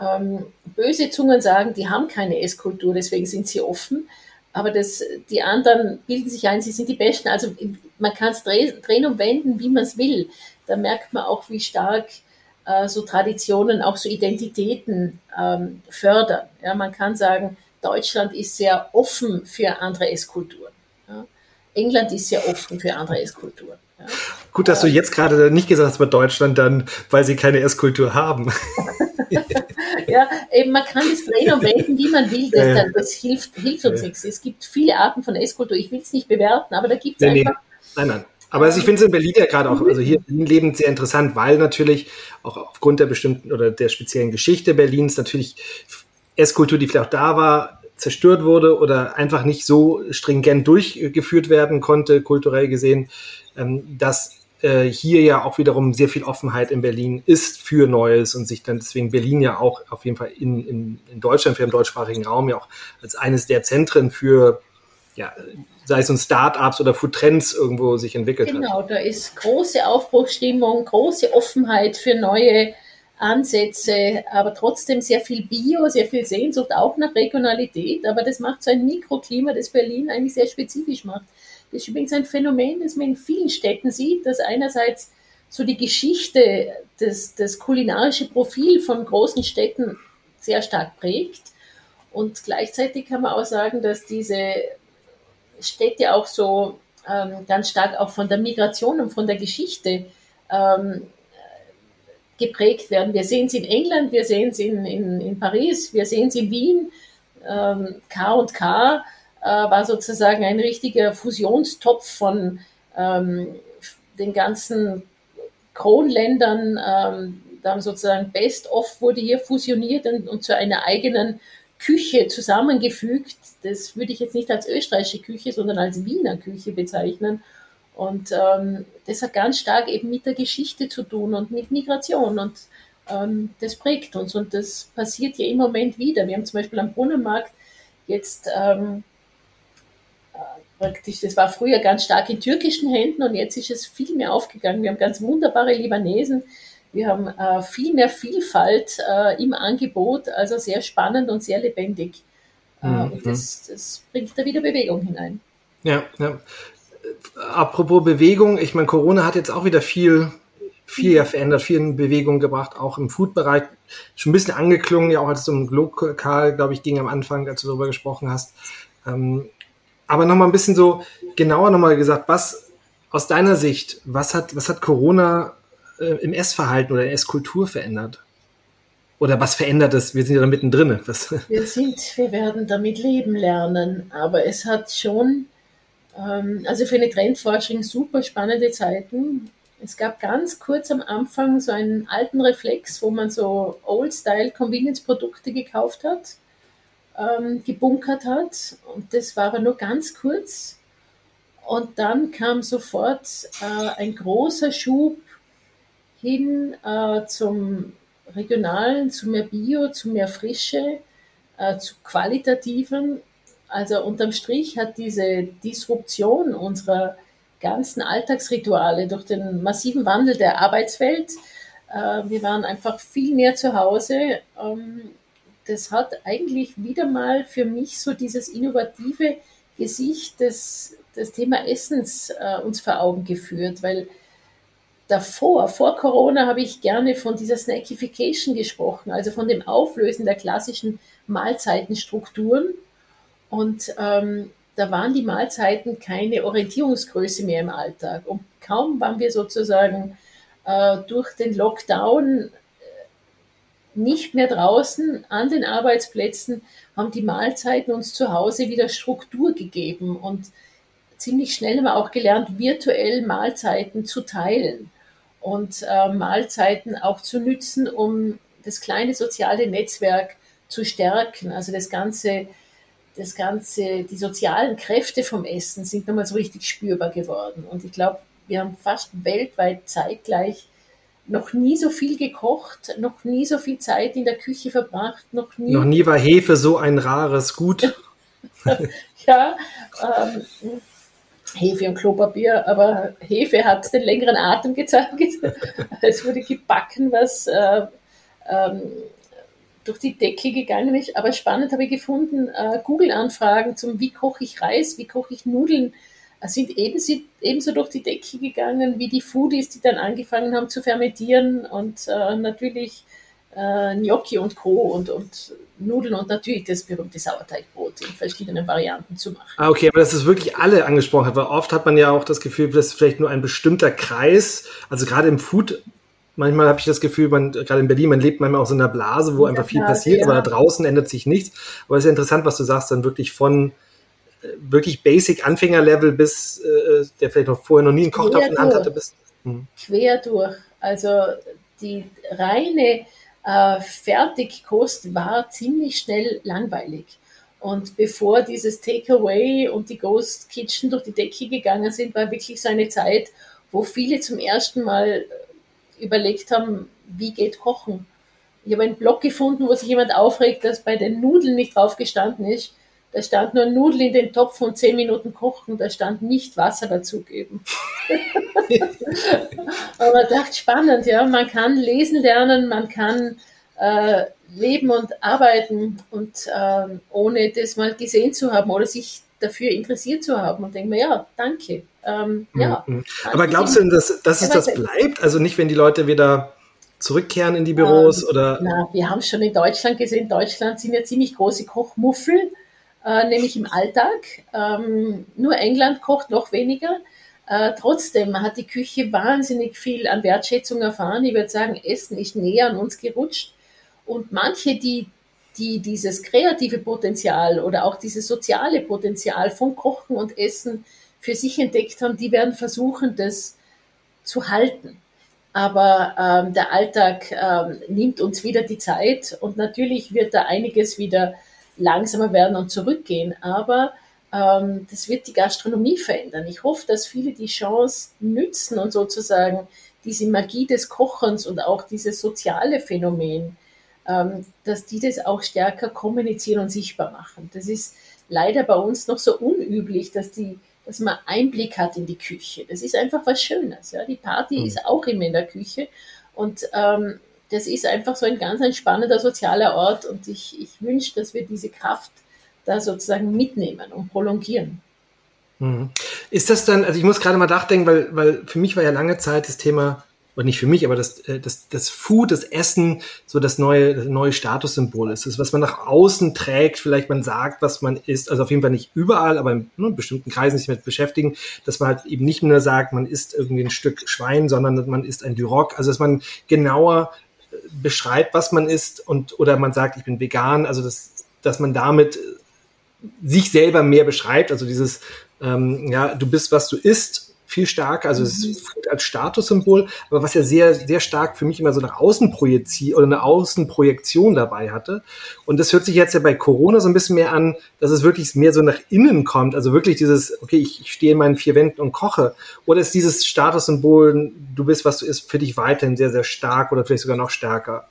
Ähm, böse Zungen sagen, die haben keine Esskultur, deswegen sind sie offen. Aber das, die anderen bilden sich ein, sie sind die Besten. Also man kann es drehen und wenden, wie man es will. Da merkt man auch, wie stark äh, so Traditionen, auch so Identitäten ähm, fördern. Ja, man kann sagen, Deutschland ist sehr offen für andere Esskulturen. Ja. England ist sehr offen für andere Esskulturen. Ja. Gut, dass du jetzt gerade nicht gesagt hast bei Deutschland, dann, weil sie keine Esskultur haben. Ja, eben, man kann es drehen und wenden, wie man will. Das, dann, das hilft, hilft uns ja nichts. Es gibt viele Arten von Esskultur. Ich will es nicht bewerten, aber da gibt es nee, einfach... Nee. Nein, nein. Aber also ich finde es in Berlin ja gerade auch, also hier in Berlin lebend sehr interessant, weil natürlich auch aufgrund der bestimmten oder der speziellen Geschichte Berlins natürlich Esskultur, die vielleicht auch da war, zerstört wurde oder einfach nicht so stringent durchgeführt werden konnte, kulturell gesehen, dass hier ja auch wiederum sehr viel Offenheit in Berlin ist für Neues und sich dann deswegen Berlin ja auch auf jeden Fall in, in, in Deutschland, für den deutschsprachigen Raum ja auch als eines der Zentren für, ja, sei es nun Start-ups oder Food-Trends irgendwo sich entwickelt genau, hat. Genau, da ist große Aufbruchsstimmung, große Offenheit für neue Ansätze, aber trotzdem sehr viel Bio, sehr viel Sehnsucht, auch nach Regionalität, aber das macht so ein Mikroklima, das Berlin eigentlich sehr spezifisch macht. Das ist übrigens ein Phänomen, das man in vielen Städten sieht, dass einerseits so die Geschichte, das, das kulinarische Profil von großen Städten sehr stark prägt und gleichzeitig kann man auch sagen, dass diese Städte auch so ähm, ganz stark auch von der Migration und von der Geschichte ähm, geprägt werden. Wir sehen es in England, wir sehen es in, in, in Paris, wir sehen es in Wien. Ähm, K und K äh, war sozusagen ein richtiger Fusionstopf von ähm, den ganzen Kronländern. Ähm, da haben sozusagen Best-of wurde hier fusioniert und, und zu einer eigenen Küche zusammengefügt. Das würde ich jetzt nicht als österreichische Küche, sondern als Wiener Küche bezeichnen. Und ähm, das hat ganz stark eben mit der Geschichte zu tun und mit Migration. Und ähm, das prägt uns. Und das passiert ja im Moment wieder. Wir haben zum Beispiel am Brunnenmarkt jetzt ähm, praktisch, das war früher ganz stark in türkischen Händen und jetzt ist es viel mehr aufgegangen. Wir haben ganz wunderbare Libanesen. Wir haben äh, viel mehr Vielfalt äh, im Angebot, also sehr spannend und sehr lebendig. Äh, mhm. Und das, das bringt da wieder Bewegung hinein. Ja, ja. Apropos Bewegung, ich meine, Corona hat jetzt auch wieder viel, viel ja verändert, viel in Bewegung gebracht, auch im Food-Bereich. Schon ein bisschen angeklungen, ja auch als es um lokal, glaube ich, ging am Anfang, als du darüber gesprochen hast. Ähm, aber nochmal ein bisschen so genauer nochmal gesagt, was aus deiner Sicht, was hat, was hat Corona im Essverhalten oder in Esskultur verändert? Oder was verändert es? Wir sind ja da mittendrin. Was? Wir sind, wir werden damit leben lernen, aber es hat schon, ähm, also für eine Trendforschung super spannende Zeiten. Es gab ganz kurz am Anfang so einen alten Reflex, wo man so Old-Style-Convenience-Produkte gekauft hat, ähm, gebunkert hat und das war aber nur ganz kurz und dann kam sofort äh, ein großer Schub hin äh, zum Regionalen, zu mehr Bio, zu mehr Frische, äh, zu Qualitativen. Also unterm Strich hat diese Disruption unserer ganzen Alltagsrituale durch den massiven Wandel der Arbeitswelt, äh, wir waren einfach viel mehr zu Hause, ähm, das hat eigentlich wieder mal für mich so dieses innovative Gesicht des, des Thema Essens äh, uns vor Augen geführt, weil davor, vor Corona, habe ich gerne von dieser Snackification gesprochen, also von dem Auflösen der klassischen Mahlzeitenstrukturen. Und ähm, da waren die Mahlzeiten keine Orientierungsgröße mehr im Alltag. Und kaum waren wir sozusagen äh, durch den Lockdown nicht mehr draußen an den Arbeitsplätzen, haben die Mahlzeiten uns zu Hause wieder Struktur gegeben und ziemlich schnell haben wir auch gelernt, virtuell Mahlzeiten zu teilen und äh, Mahlzeiten auch zu nützen, um das kleine soziale Netzwerk zu stärken. Also das ganze, das ganze, die sozialen Kräfte vom Essen sind nochmal so richtig spürbar geworden. Und ich glaube, wir haben fast weltweit zeitgleich noch nie so viel gekocht, noch nie so viel Zeit in der Küche verbracht, noch nie. Noch nie war Hefe so ein rares Gut. Ja, ähm, Hefe und Klopapier, aber Hefe hat den längeren Atem gezeigt. Es wurde gebacken, was äh, ähm, durch die Decke gegangen ist. Aber spannend habe ich gefunden, äh, Google-Anfragen zum wie koche ich Reis, wie koche ich Nudeln, sind ebenso, ebenso durch die Decke gegangen wie die Foodies, die dann angefangen haben zu fermentieren und äh, natürlich äh, Gnocchi und Co. Und, und Nudeln und natürlich das berühmte Sauerteigbrot in verschiedenen Varianten zu machen. Ah, okay, aber dass das wirklich alle angesprochen hat, weil oft hat man ja auch das Gefühl, dass vielleicht nur ein bestimmter Kreis, also gerade im Food, manchmal habe ich das Gefühl, man, gerade in Berlin, man lebt manchmal auch so in einer Blase, wo ja, einfach viel klar, passiert, ja. Aber da draußen ändert sich nichts. Aber es ist ja interessant, was du sagst, dann wirklich von wirklich basic Anfängerlevel bis äh, der vielleicht noch vorher noch nie einen Kochtopf in der Hand hatte bis hm. quer durch. Also die reine äh, Fertigkost war ziemlich schnell langweilig. Und bevor dieses Takeaway und die Ghost Kitchen durch die Decke gegangen sind, war wirklich so eine Zeit, wo viele zum ersten Mal überlegt haben, wie geht Kochen? Ich habe einen Blog gefunden, wo sich jemand aufregt, dass bei den Nudeln nicht drauf gestanden ist. Da stand nur Nudeln in den Topf und zehn Minuten kochen, da stand nicht Wasser dazugeben. Aber man dachte, spannend, ja, man kann lesen lernen, man kann äh, leben und arbeiten und äh, ohne das mal gesehen zu haben oder sich dafür interessiert zu haben und denke mir, ja, danke. Ähm, ja, mhm. danke. Aber glaubst du denn, dass, dass es ja, das bleibt? Also nicht, wenn die Leute wieder zurückkehren in die Büros? Ähm, oder? Na, wir haben es schon in Deutschland gesehen, in Deutschland sind ja ziemlich große Kochmuffel, Äh, nämlich im Alltag. Ähm, nur England kocht noch weniger. Äh, trotzdem hat die Küche wahnsinnig viel an Wertschätzung erfahren. Ich würde sagen, Essen ist näher an uns gerutscht. Und manche, die, die dieses kreative Potenzial oder auch dieses soziale Potenzial von Kochen und Essen für sich entdeckt haben, die werden versuchen, das zu halten. Aber ähm, der Alltag ähm, nimmt uns wieder die Zeit und natürlich wird da einiges wieder langsamer werden und zurückgehen, aber ähm, das wird die Gastronomie verändern. Ich hoffe, dass viele die Chance nützen und sozusagen diese Magie des Kochens und auch dieses soziale Phänomen, ähm, dass die das auch stärker kommunizieren und sichtbar machen. Das ist leider bei uns noch so unüblich, dass, die, dass man Einblick hat in die Küche. Das ist einfach was Schönes. Ja? Die Party mhm. ist auch immer in der Küche und ähm, das ist einfach so ein ganz ein spannender sozialer Ort und ich, ich wünsche, dass wir diese Kraft da sozusagen mitnehmen und prolongieren. Ist das dann, also ich muss gerade mal nachdenken, weil, weil für mich war ja lange Zeit das Thema, oder nicht für mich, aber das, das, das Food, das Essen, so das neue, das neue Statussymbol ist. Das, was man nach außen trägt, vielleicht man sagt, was man isst, also auf jeden Fall nicht überall, aber in, in bestimmten Kreisen sich damit beschäftigen, dass man halt eben nicht nur sagt, man isst irgendwie ein Stück Schwein, sondern man isst ein Duroc, also dass man genauer beschreibt, was man isst und oder man sagt, ich bin vegan, also das, dass man damit sich selber mehr beschreibt, also dieses, ähm, ja, du bist, was du isst, viel stark, also es ist Food als Statussymbol, aber was ja sehr, sehr stark für mich immer so eine Außenprojektion oder eine Außenprojektion dabei hatte. Und das hört sich jetzt ja bei Corona so ein bisschen mehr an, dass es wirklich mehr so nach innen kommt, also wirklich dieses, okay, ich, ich stehe in meinen vier Wänden und koche. Oder ist dieses Statussymbol, du bist, was du isst, für dich weiterhin sehr, sehr stark oder vielleicht sogar noch stärker?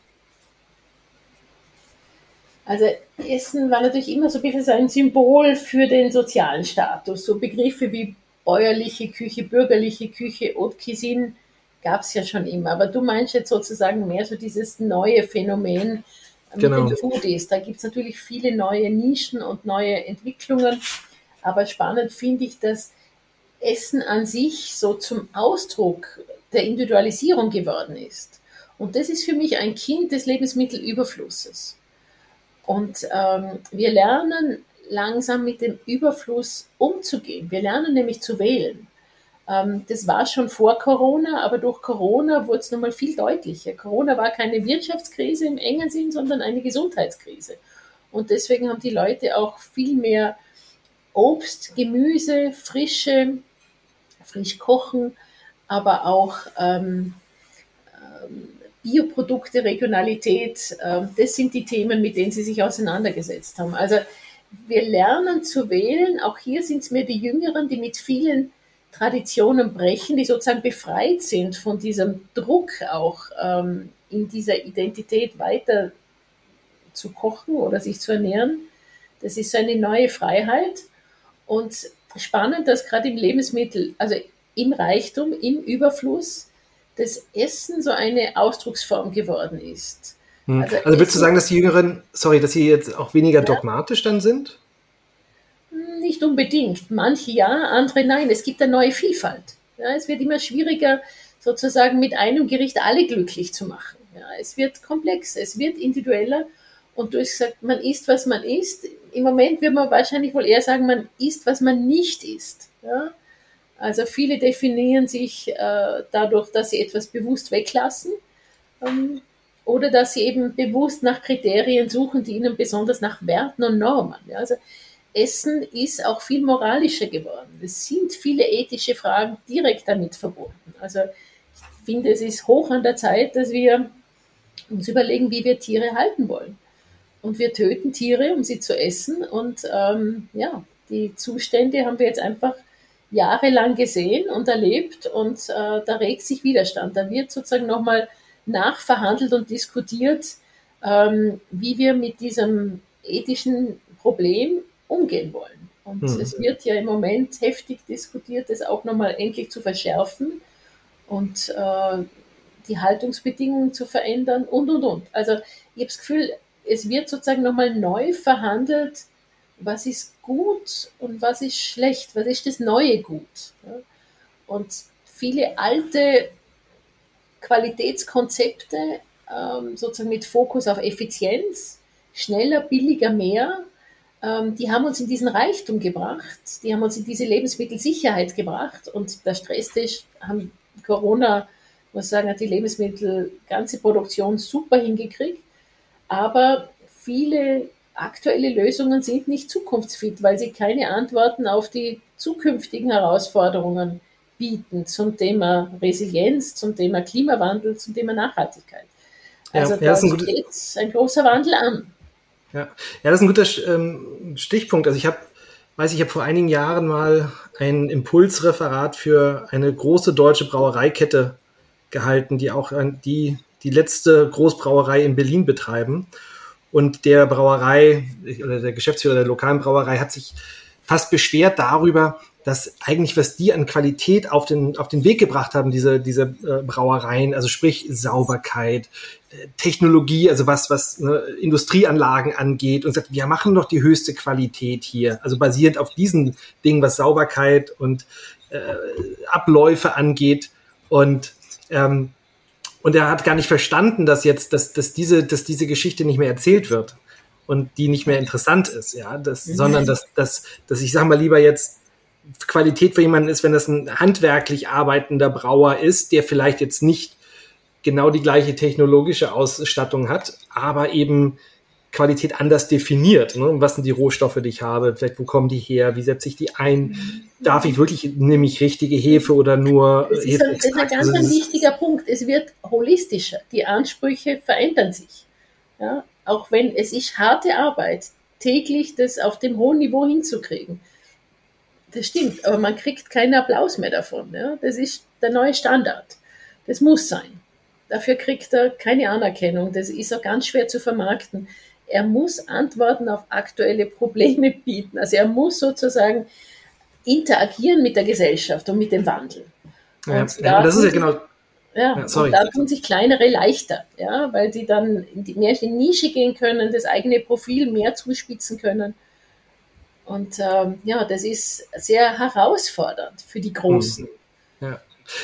Also Essen war natürlich immer so ein bisschen so ein Symbol für den sozialen Status, so Begriffe wie bäuerliche Küche, bürgerliche Küche, Haute Cuisine gab es ja schon immer. Aber du meinst jetzt sozusagen mehr so dieses neue Phänomen mit genau. den Foodies. Da gibt es natürlich viele neue Nischen und neue Entwicklungen. Aber spannend finde ich, dass Essen an sich so zum Ausdruck der Individualisierung geworden ist. Und das ist für mich ein Kind des Lebensmittelüberflusses. Und ähm, wir lernen langsam mit dem Überfluss umzugehen. Wir lernen nämlich zu wählen. Das war schon vor Corona, aber durch Corona wurde es nochmal viel deutlicher. Corona war keine Wirtschaftskrise im engen Sinn, sondern eine Gesundheitskrise. Und deswegen haben die Leute auch viel mehr Obst, Gemüse, Frische, frisch kochen, aber auch ähm, Bioprodukte, Regionalität. Äh, das sind die Themen, mit denen sie sich auseinandergesetzt haben. Also wir lernen zu wählen. Auch hier sind es mehr die Jüngeren, die mit vielen Traditionen brechen, die sozusagen befreit sind von diesem Druck auch ähm, in dieser Identität weiter zu kochen oder sich zu ernähren. Das ist so eine neue Freiheit und spannend, dass gerade im Lebensmittel, also im Reichtum, im Überfluss, das Essen so eine Ausdrucksform geworden ist. Hm. Also, also würdest du sagen, dass die Jüngeren, sorry, dass sie jetzt auch weniger ja, dogmatisch dann sind? Nicht unbedingt. Manche ja, andere nein. Es gibt eine neue Vielfalt. Ja, es wird immer schwieriger, sozusagen mit einem Gericht alle glücklich zu machen. Ja, es wird komplexer, es wird individueller. Und du hast gesagt, man isst, was man isst. Im Moment wird man wahrscheinlich wohl eher sagen, man isst, was man nicht isst. Ja? Also viele definieren sich äh, dadurch, dass sie etwas bewusst weglassen ähm, oder dass sie eben bewusst nach Kriterien suchen, die ihnen besonders nach Werten und Normen. Ja? Also Essen ist auch viel moralischer geworden. Es sind viele ethische Fragen direkt damit verbunden. Also ich finde, es ist hoch an der Zeit, dass wir uns überlegen, wie wir Tiere halten wollen. Und wir töten Tiere, um sie zu essen. Und ähm, ja, die Zustände haben wir jetzt einfach jahrelang gesehen und erlebt. Und äh, da regt sich Widerstand. Da wird sozusagen nochmal nachverhandelt und diskutiert, ähm, wie wir mit diesem ethischen Problem umgehen wollen. Und hm. es wird ja im Moment heftig diskutiert, das auch nochmal endlich zu verschärfen und äh, die Haltungsbedingungen zu verändern und, und, und. Also ich habe das Gefühl, es wird sozusagen nochmal neu verhandelt, was ist gut und was ist schlecht, was ist das neue Gut. Ja? Und viele alte Qualitätskonzepte, ähm, sozusagen mit Fokus auf Effizienz, schneller, billiger, mehr, die haben uns in diesen Reichtum gebracht, die haben uns in diese Lebensmittelsicherheit gebracht und der Stresstest haben Corona, muss sagen, hat die Lebensmittel, ganze Produktion super hingekriegt, aber viele aktuelle Lösungen sind nicht zukunftsfit, weil sie keine Antworten auf die zukünftigen Herausforderungen bieten zum Thema Resilienz, zum Thema Klimawandel, zum Thema Nachhaltigkeit. Also ja, da steht ein großer Wandel an. Ja. ja, das ist ein guter ähm, Stichpunkt. Also ich habe, weiß ich, ich habe vor einigen Jahren mal ein Impulsreferat für eine große deutsche Brauereikette gehalten, die auch die, die letzte Großbrauerei in Berlin betreiben. Und der Brauerei oder der Geschäftsführer der lokalen Brauerei hat sich fast beschwert darüber, dass eigentlich, was die an Qualität auf den, auf den Weg gebracht haben, diese, diese äh, Brauereien, also sprich Sauberkeit, äh, Technologie, also was, was ne, Industrieanlagen angeht und sagt, wir machen doch die höchste Qualität hier. Also basierend auf diesen Dingen, was Sauberkeit und äh, Abläufe angeht. Und, ähm, und er hat gar nicht verstanden, dass jetzt, dass, dass diese, dass diese Geschichte nicht mehr erzählt wird und die nicht mehr interessant ist, ja, das, mhm. sondern dass, dass, dass ich sag mal lieber jetzt, Qualität für jemanden ist, wenn das ein handwerklich arbeitender Brauer ist, der vielleicht jetzt nicht genau die gleiche technologische Ausstattung hat, aber eben Qualität anders definiert. Ne? Was sind die Rohstoffe, die ich habe? Vielleicht, wo kommen die her? Wie setze ich die ein? Darf ich wirklich, nehme ich richtige Hefe oder nur... Das ist ein, das ist ein ganz also, ein wichtiger Punkt. Es wird holistischer. Die Ansprüche verändern sich. Ja? Auch wenn es ist harte Arbeit, täglich das auf dem hohen Niveau hinzukriegen. Das stimmt, aber man kriegt keinen Applaus mehr davon. Ja? Das ist der neue Standard. Das muss sein. Dafür kriegt er keine Anerkennung. Das ist auch ganz schwer zu vermarkten. Er muss Antworten auf aktuelle Probleme bieten. Also er muss sozusagen interagieren mit der Gesellschaft und mit dem Wandel. Ja, und ja, da das ist ja genau... Ja, ja, sorry. Und da tun sich kleinere leichter, ja? Weil sie dann mehr in die Nische gehen können, das eigene Profil mehr zuspitzen können. Und ähm, ja, das ist sehr herausfordernd für die Großen. Ja,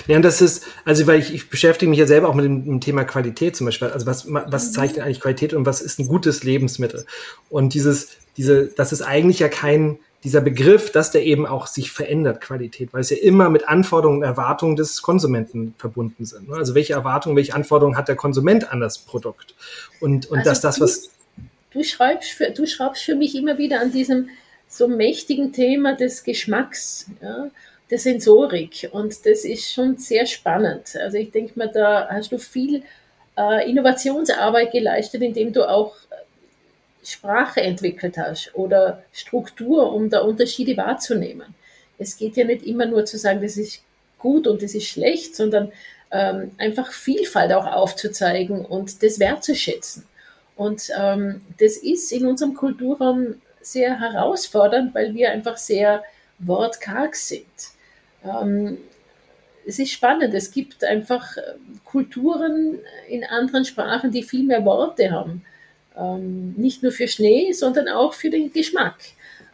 ja und das ist, also weil ich, ich beschäftige mich ja selber auch mit dem, mit dem Thema Qualität zum Beispiel. Also was, was zeichnet eigentlich Qualität und was ist ein gutes Lebensmittel? Und dieses, diese, das ist eigentlich ja kein, dieser Begriff, dass der eben auch sich verändert, Qualität, weil es ja immer mit Anforderungen und Erwartungen des Konsumenten verbunden sind. Also welche Erwartungen, welche Anforderungen hat der Konsument an das Produkt? Und, und also dass das, was... Du schreibst, für, du schreibst für mich immer wieder an diesem so mächtigen Thema des Geschmacks, ja, der Sensorik. Und das ist schon sehr spannend. Also ich denke mal, da hast du viel äh, Innovationsarbeit geleistet, indem du auch Sprache entwickelt hast oder Struktur, um da Unterschiede wahrzunehmen. Es geht ja nicht immer nur zu sagen, das ist gut und das ist schlecht, sondern ähm, einfach Vielfalt auch aufzuzeigen und das wertzuschätzen. Und ähm, das ist in unserem Kulturraum sehr herausfordernd, weil wir einfach sehr wortkarg sind. Ähm, es ist spannend, es gibt einfach Kulturen in anderen Sprachen, die viel mehr Worte haben. Ähm, nicht nur für Schnee, sondern auch für den Geschmack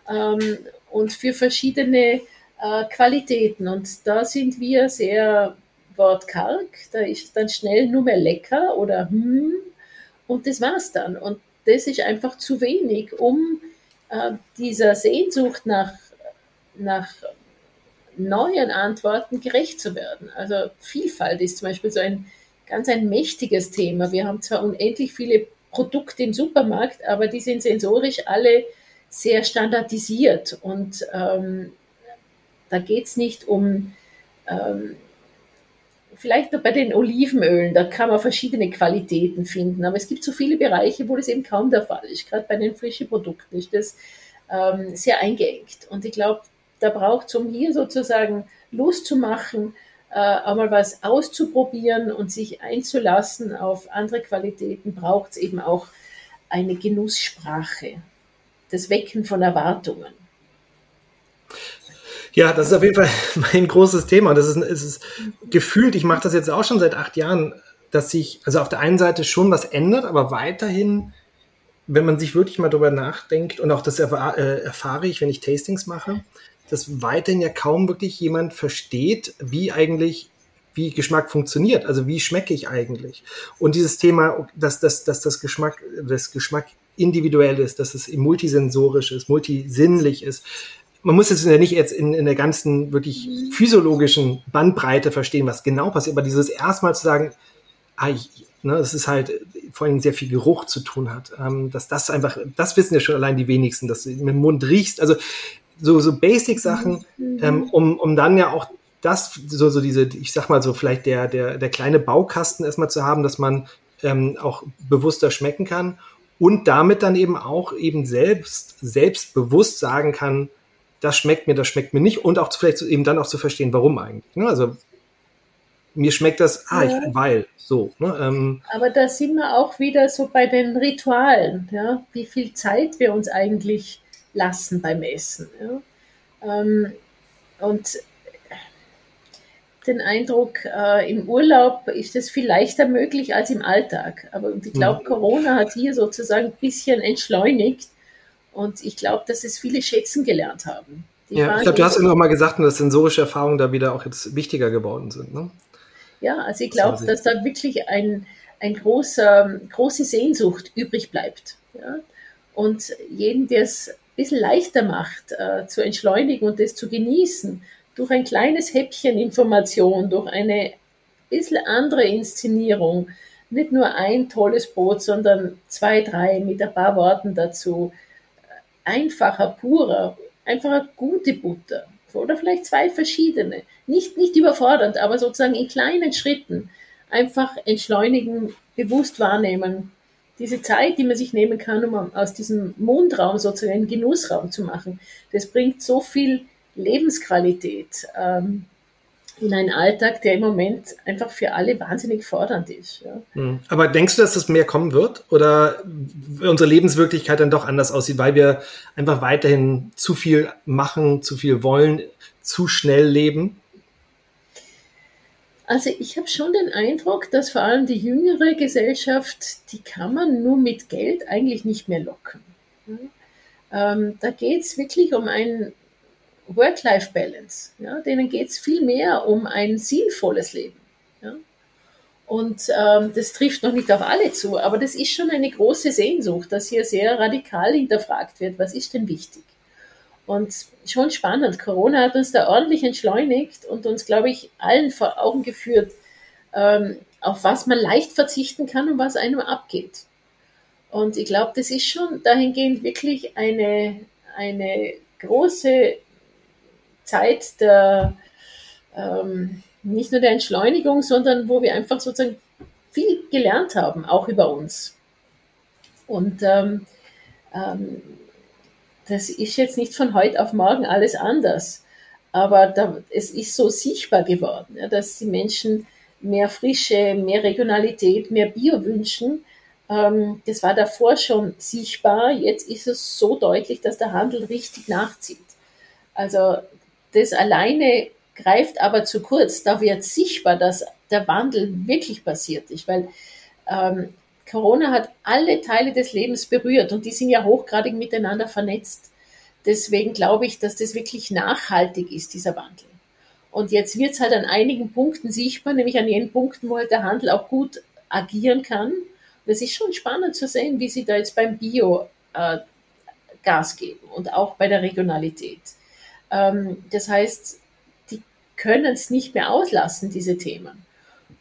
ähm, und für verschiedene äh, Qualitäten. Und da sind wir sehr wortkarg, da ist dann schnell nur mehr lecker oder hm und das war's dann. Und das ist einfach zu wenig, um äh, dieser Sehnsucht nach, nach neuen Antworten gerecht zu werden. Also Vielfalt ist zum Beispiel so ein ganz ein mächtiges Thema. Wir haben zwar unendlich viele Produkte im Supermarkt, aber die sind sensorisch alle sehr standardisiert und ähm, da geht es nicht um, ähm, vielleicht nur bei den Olivenölen, da kann man verschiedene Qualitäten finden, aber es gibt so viele Bereiche, wo das eben kaum der Fall ist, gerade bei den frischen Produkten ist das ähm, sehr eingeengt und ich glaube, da braucht es, um hier sozusagen loszumachen, Äh, einmal was auszuprobieren und sich einzulassen auf andere Qualitäten, braucht es eben auch eine Genusssprache, das Wecken von Erwartungen. Ja, das ist auf jeden Fall mein großes Thema. Das ist, es ist gefühlt, ich mache das jetzt auch schon seit acht Jahren, dass sich also auf der einen Seite schon was ändert, aber weiterhin, wenn man sich wirklich mal drüber nachdenkt, und auch das erfahr, äh, erfahre ich, wenn ich Tastings mache, dass weiterhin ja kaum wirklich jemand versteht, wie eigentlich, wie Geschmack funktioniert, also wie schmecke ich eigentlich. Und dieses Thema, dass, dass, dass das Geschmack, das Geschmack individuell ist, dass es multisensorisch ist, multisinnlich ist. Man muss jetzt ja nicht jetzt in, in der ganzen wirklich physiologischen Bandbreite verstehen, was genau passiert, aber dieses erstmal zu sagen, ah, ich, ne, das ist halt vor allem sehr viel Geruch zu tun hat, ähm, dass das einfach, das wissen ja schon allein die wenigsten, dass du im Mund riechst, also so, so Basic-Sachen, ähm, um, um dann ja auch das, so, so diese, ich sag mal so, vielleicht der, der, der kleine Baukasten erstmal zu haben, dass man ähm, auch bewusster schmecken kann und damit dann eben auch eben selbst, selbstbewusst sagen kann, das schmeckt mir, das schmeckt mir nicht und auch zu, vielleicht eben dann auch zu verstehen, warum eigentlich. Ne? Also mir schmeckt das, ah, ich, ja. weil, so. Ne? Ähm, Aber da sind wir auch wieder so bei den Ritualen, ja? Wie viel Zeit wir uns eigentlich lassen beim Essen. Ja. Ähm, und den Eindruck, äh, im Urlaub ist das viel leichter möglich als im Alltag. Aber ich glaube, Corona hat hier sozusagen ein bisschen entschleunigt und ich glaube, dass es viele schätzen gelernt haben. Die ja, ich glaube, du hast ja noch mal gesagt, dass sensorische Erfahrungen da wieder auch jetzt wichtiger geworden sind. Ne? Ja, also ich glaube, dass da wirklich ein, ein großer, große Sehnsucht übrig bleibt. Ja. Und jeden, der es ein bisschen leichter macht, äh, zu entschleunigen und das zu genießen, durch ein kleines Häppchen Information, durch eine bisschen andere Inszenierung, nicht nur ein tolles Brot, sondern zwei, drei mit ein paar Worten dazu, einfacher, purer, einfacher gute Butter oder vielleicht zwei verschiedene, nicht, nicht überfordernd, aber sozusagen in kleinen Schritten einfach entschleunigen, bewusst wahrnehmen. Diese Zeit, die man sich nehmen kann, um aus diesem Mundraum sozusagen einen Genussraum zu machen, das bringt so viel Lebensqualität ähm, in einen Alltag, der im Moment einfach für alle wahnsinnig fordernd ist. Ja. Aber denkst du, dass das mehr kommen wird oder unsere Lebenswirklichkeit dann doch anders aussieht, weil wir einfach weiterhin zu viel machen, zu viel wollen, zu schnell leben? Also ich habe schon den Eindruck, dass vor allem die jüngere Gesellschaft, die kann man nur mit Geld eigentlich nicht mehr locken. Ja? Ähm, da geht es wirklich um ein Work-Life-Balance. Ja? Denen geht es viel mehr um ein sinnvolles Leben. Ja? Und ähm, das trifft noch nicht auf alle zu, aber das ist schon eine große Sehnsucht, dass hier sehr radikal hinterfragt wird, was ist denn wichtig? Und schon spannend. Corona hat uns da ordentlich entschleunigt und uns, glaube ich, allen vor Augen geführt, ähm, auf was man leicht verzichten kann und was einem abgeht. Und ich glaube, das ist schon dahingehend wirklich eine, eine große Zeit der, ähm, nicht nur der Entschleunigung, sondern wo wir einfach sozusagen viel gelernt haben, auch über uns. Und ähm, ähm, das ist jetzt nicht von heute auf morgen alles anders, aber da, es ist so sichtbar geworden, ja, dass die Menschen mehr Frische, mehr Regionalität, mehr Bio wünschen. Ähm, das war davor schon sichtbar, jetzt ist es so deutlich, dass der Handel richtig nachzieht. Also das alleine greift aber zu kurz, da wird sichtbar, dass der Wandel wirklich passiert ist, weil ähm, Corona hat alle Teile des Lebens berührt und die sind ja hochgradig miteinander vernetzt. Deswegen glaube ich, dass das wirklich nachhaltig ist, dieser Wandel. Und jetzt wird es halt an einigen Punkten sichtbar, nämlich an jenen Punkten, wo halt der Handel auch gut agieren kann. Und es ist schon spannend zu sehen, wie sie da jetzt beim Bio äh, Gas geben und auch bei der Regionalität. Ähm, das heißt, die können es nicht mehr auslassen, diese Themen.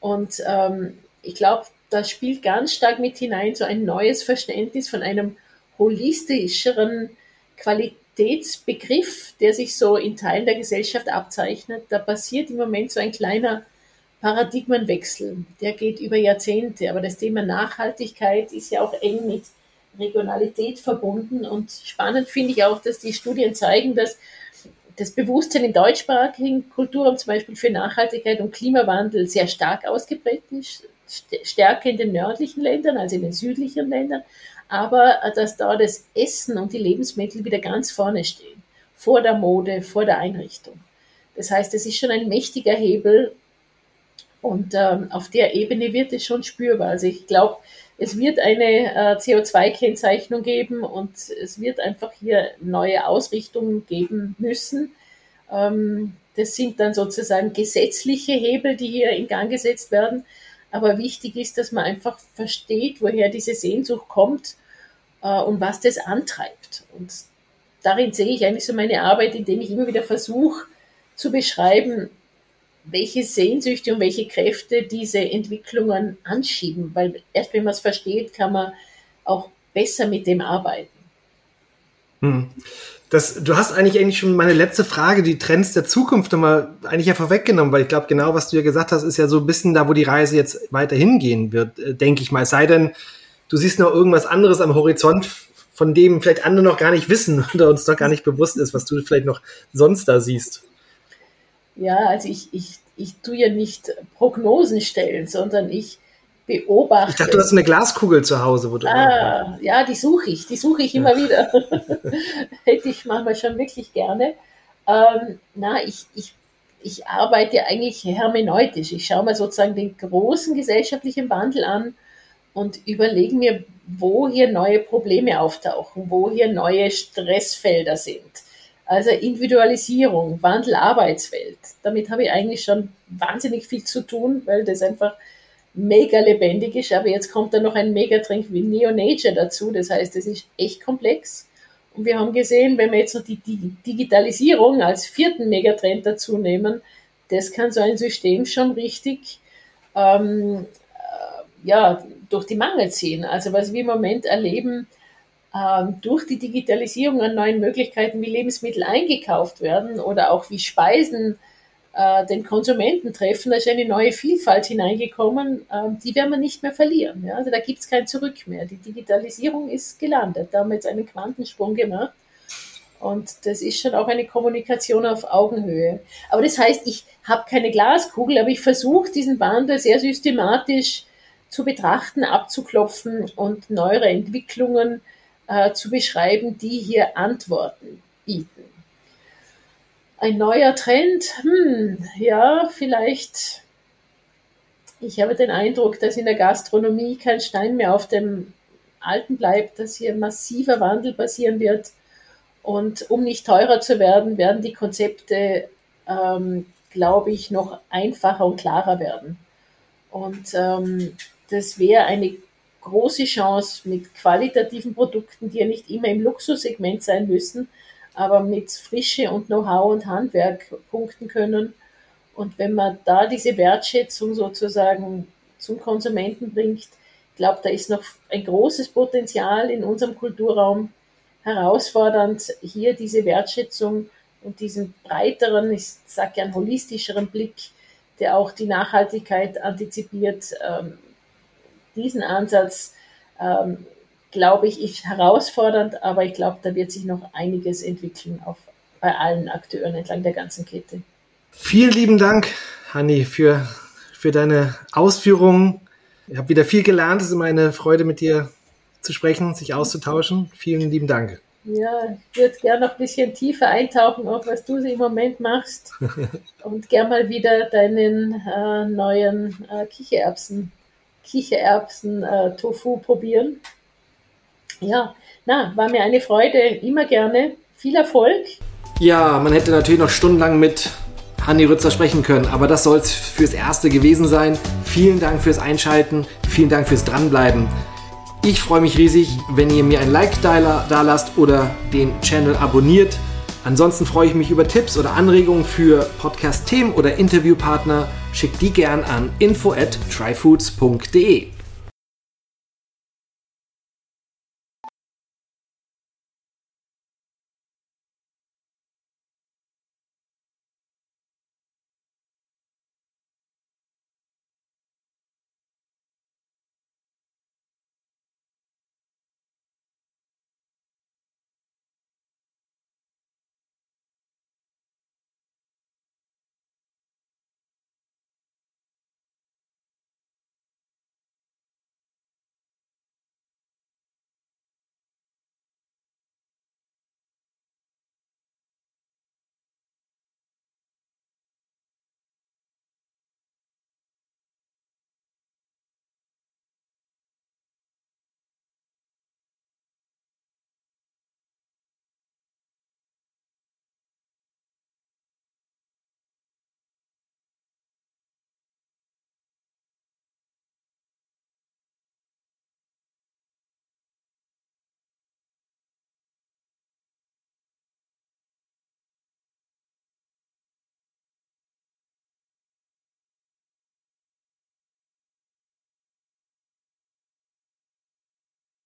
Und ähm, ich glaube, das spielt ganz stark mit hinein, so ein neues Verständnis von einem holistischeren Qualitätsbegriff, der sich so in Teilen der Gesellschaft abzeichnet. Da passiert im Moment so ein kleiner Paradigmenwechsel, der geht über Jahrzehnte. Aber das Thema Nachhaltigkeit ist ja auch eng mit Regionalität verbunden. Und spannend finde ich auch, dass die Studien zeigen, dass das Bewusstsein in deutschsprachigen Kulturen zum Beispiel für Nachhaltigkeit und Klimawandel sehr stark ausgeprägt ist. Stärker in den nördlichen Ländern als in den südlichen Ländern, aber dass da das Essen und die Lebensmittel wieder ganz vorne stehen, vor der Mode, vor der Einrichtung. Das heißt, es ist schon ein mächtiger Hebel und ähm, auf der Ebene wird es schon spürbar. Also ich glaube, es wird eine äh, C O zwei Kennzeichnung geben und es wird einfach hier neue Ausrichtungen geben müssen. Ähm, das sind dann sozusagen gesetzliche Hebel, die hier in Gang gesetzt werden. Aber wichtig ist, dass man einfach versteht, woher diese Sehnsucht kommt äh, und was das antreibt. Und darin sehe ich eigentlich so meine Arbeit, indem ich immer wieder versuche zu beschreiben, welche Sehnsüchte und welche Kräfte diese Entwicklungen anschieben. Weil erst wenn man es versteht, kann man auch besser mit dem arbeiten. Hm. Das, du hast eigentlich eigentlich schon meine letzte Frage, die Trends der Zukunft, nochmal eigentlich ja vorweggenommen, weil ich glaube, genau, was du ja gesagt hast, ist ja so ein bisschen da, wo die Reise jetzt weiter hingehen wird, denke ich mal. Es sei denn, du siehst noch irgendwas anderes am Horizont, von dem vielleicht andere noch gar nicht wissen oder uns noch gar nicht bewusst ist, was du vielleicht noch sonst da siehst. Ja, also ich, ich, ich tue ja nicht Prognosen stellen, sondern ich beobachte. Ich dachte, du hast eine Glaskugel zu Hause. Wo du ah, ja, die suche ich, die suche ich immer ja. wieder. Hätte ich manchmal schon wirklich gerne. Ähm, na, ich, ich, ich arbeite eigentlich hermeneutisch. Ich schaue mir sozusagen den großen gesellschaftlichen Wandel an und überlege mir, wo hier neue Probleme auftauchen, wo hier neue Stressfelder sind. Also Individualisierung, Wandel, Arbeitswelt. Damit habe ich eigentlich schon wahnsinnig viel zu tun, weil das einfach mega lebendig ist, aber jetzt kommt dann noch ein Megatrend wie Neo Nature dazu. Das heißt, es ist echt komplex. Und wir haben gesehen, wenn wir jetzt noch die Digitalisierung als vierten Megatrend dazu nehmen, das kann so ein System schon richtig ähm, äh, ja, durch die Mangel ziehen. Also was wir im Moment erleben, ähm, durch die Digitalisierung an neuen Möglichkeiten, wie Lebensmittel eingekauft werden oder auch wie Speisen den Konsumenten treffen, da ist eine neue Vielfalt hineingekommen, die werden wir nicht mehr verlieren. Also da gibt es kein Zurück mehr. Die Digitalisierung ist gelandet. Da haben wir jetzt einen Quantensprung gemacht und das ist schon auch eine Kommunikation auf Augenhöhe. Aber das heißt, ich habe keine Glaskugel, aber ich versuche diesen Wandel sehr systematisch zu betrachten, abzuklopfen und neuere Entwicklungen äh, zu beschreiben, die hier Antworten bieten. Ein neuer Trend, hm, ja, vielleicht, ich habe den Eindruck, dass in der Gastronomie kein Stein mehr auf dem Alten bleibt, dass hier massiver Wandel passieren wird und um nicht teurer zu werden, werden die Konzepte, ähm, glaube ich, noch einfacher und klarer werden. Und ähm, das wäre eine große Chance mit qualitativen Produkten, die ja nicht immer im Luxussegment sein müssen, aber mit Frische und Know-how und Handwerk punkten können. Und wenn man da diese Wertschätzung sozusagen zum Konsumenten bringt, ich glaube, da ist noch ein großes Potenzial in unserem Kulturraum, herausfordernd, hier diese Wertschätzung und diesen breiteren, ich sage gern holistischeren Blick, der auch die Nachhaltigkeit antizipiert, ähm, diesen Ansatz, ähm, glaube ich, ist herausfordernd, aber ich glaube, da wird sich noch einiges entwickeln auf, bei allen Akteuren entlang der ganzen Kette. Vielen lieben Dank, Hanni, für, für deine Ausführungen. Ich habe wieder viel gelernt, es ist immer eine Freude, mit dir zu sprechen, sich auszutauschen. Vielen lieben Dank. Ja, ich würde gerne noch ein bisschen tiefer eintauchen, auch was du im Moment machst und gerne mal wieder deinen äh, neuen äh, Kichererbsen, Kichererbsen äh, Tofu probieren. Ja, na, war mir eine Freude, immer gerne. Viel Erfolg. Ja, man hätte natürlich noch stundenlang mit Hanni Rützler sprechen können, aber das soll es fürs Erste gewesen sein. Vielen Dank fürs Einschalten, vielen Dank fürs Dranbleiben. Ich freue mich riesig, wenn ihr mir ein Like da, da lasst oder den Channel abonniert. Ansonsten freue ich mich über Tipps oder Anregungen für Podcast-Themen oder Interviewpartner. Schickt die gern an info at tryfoods punkt de.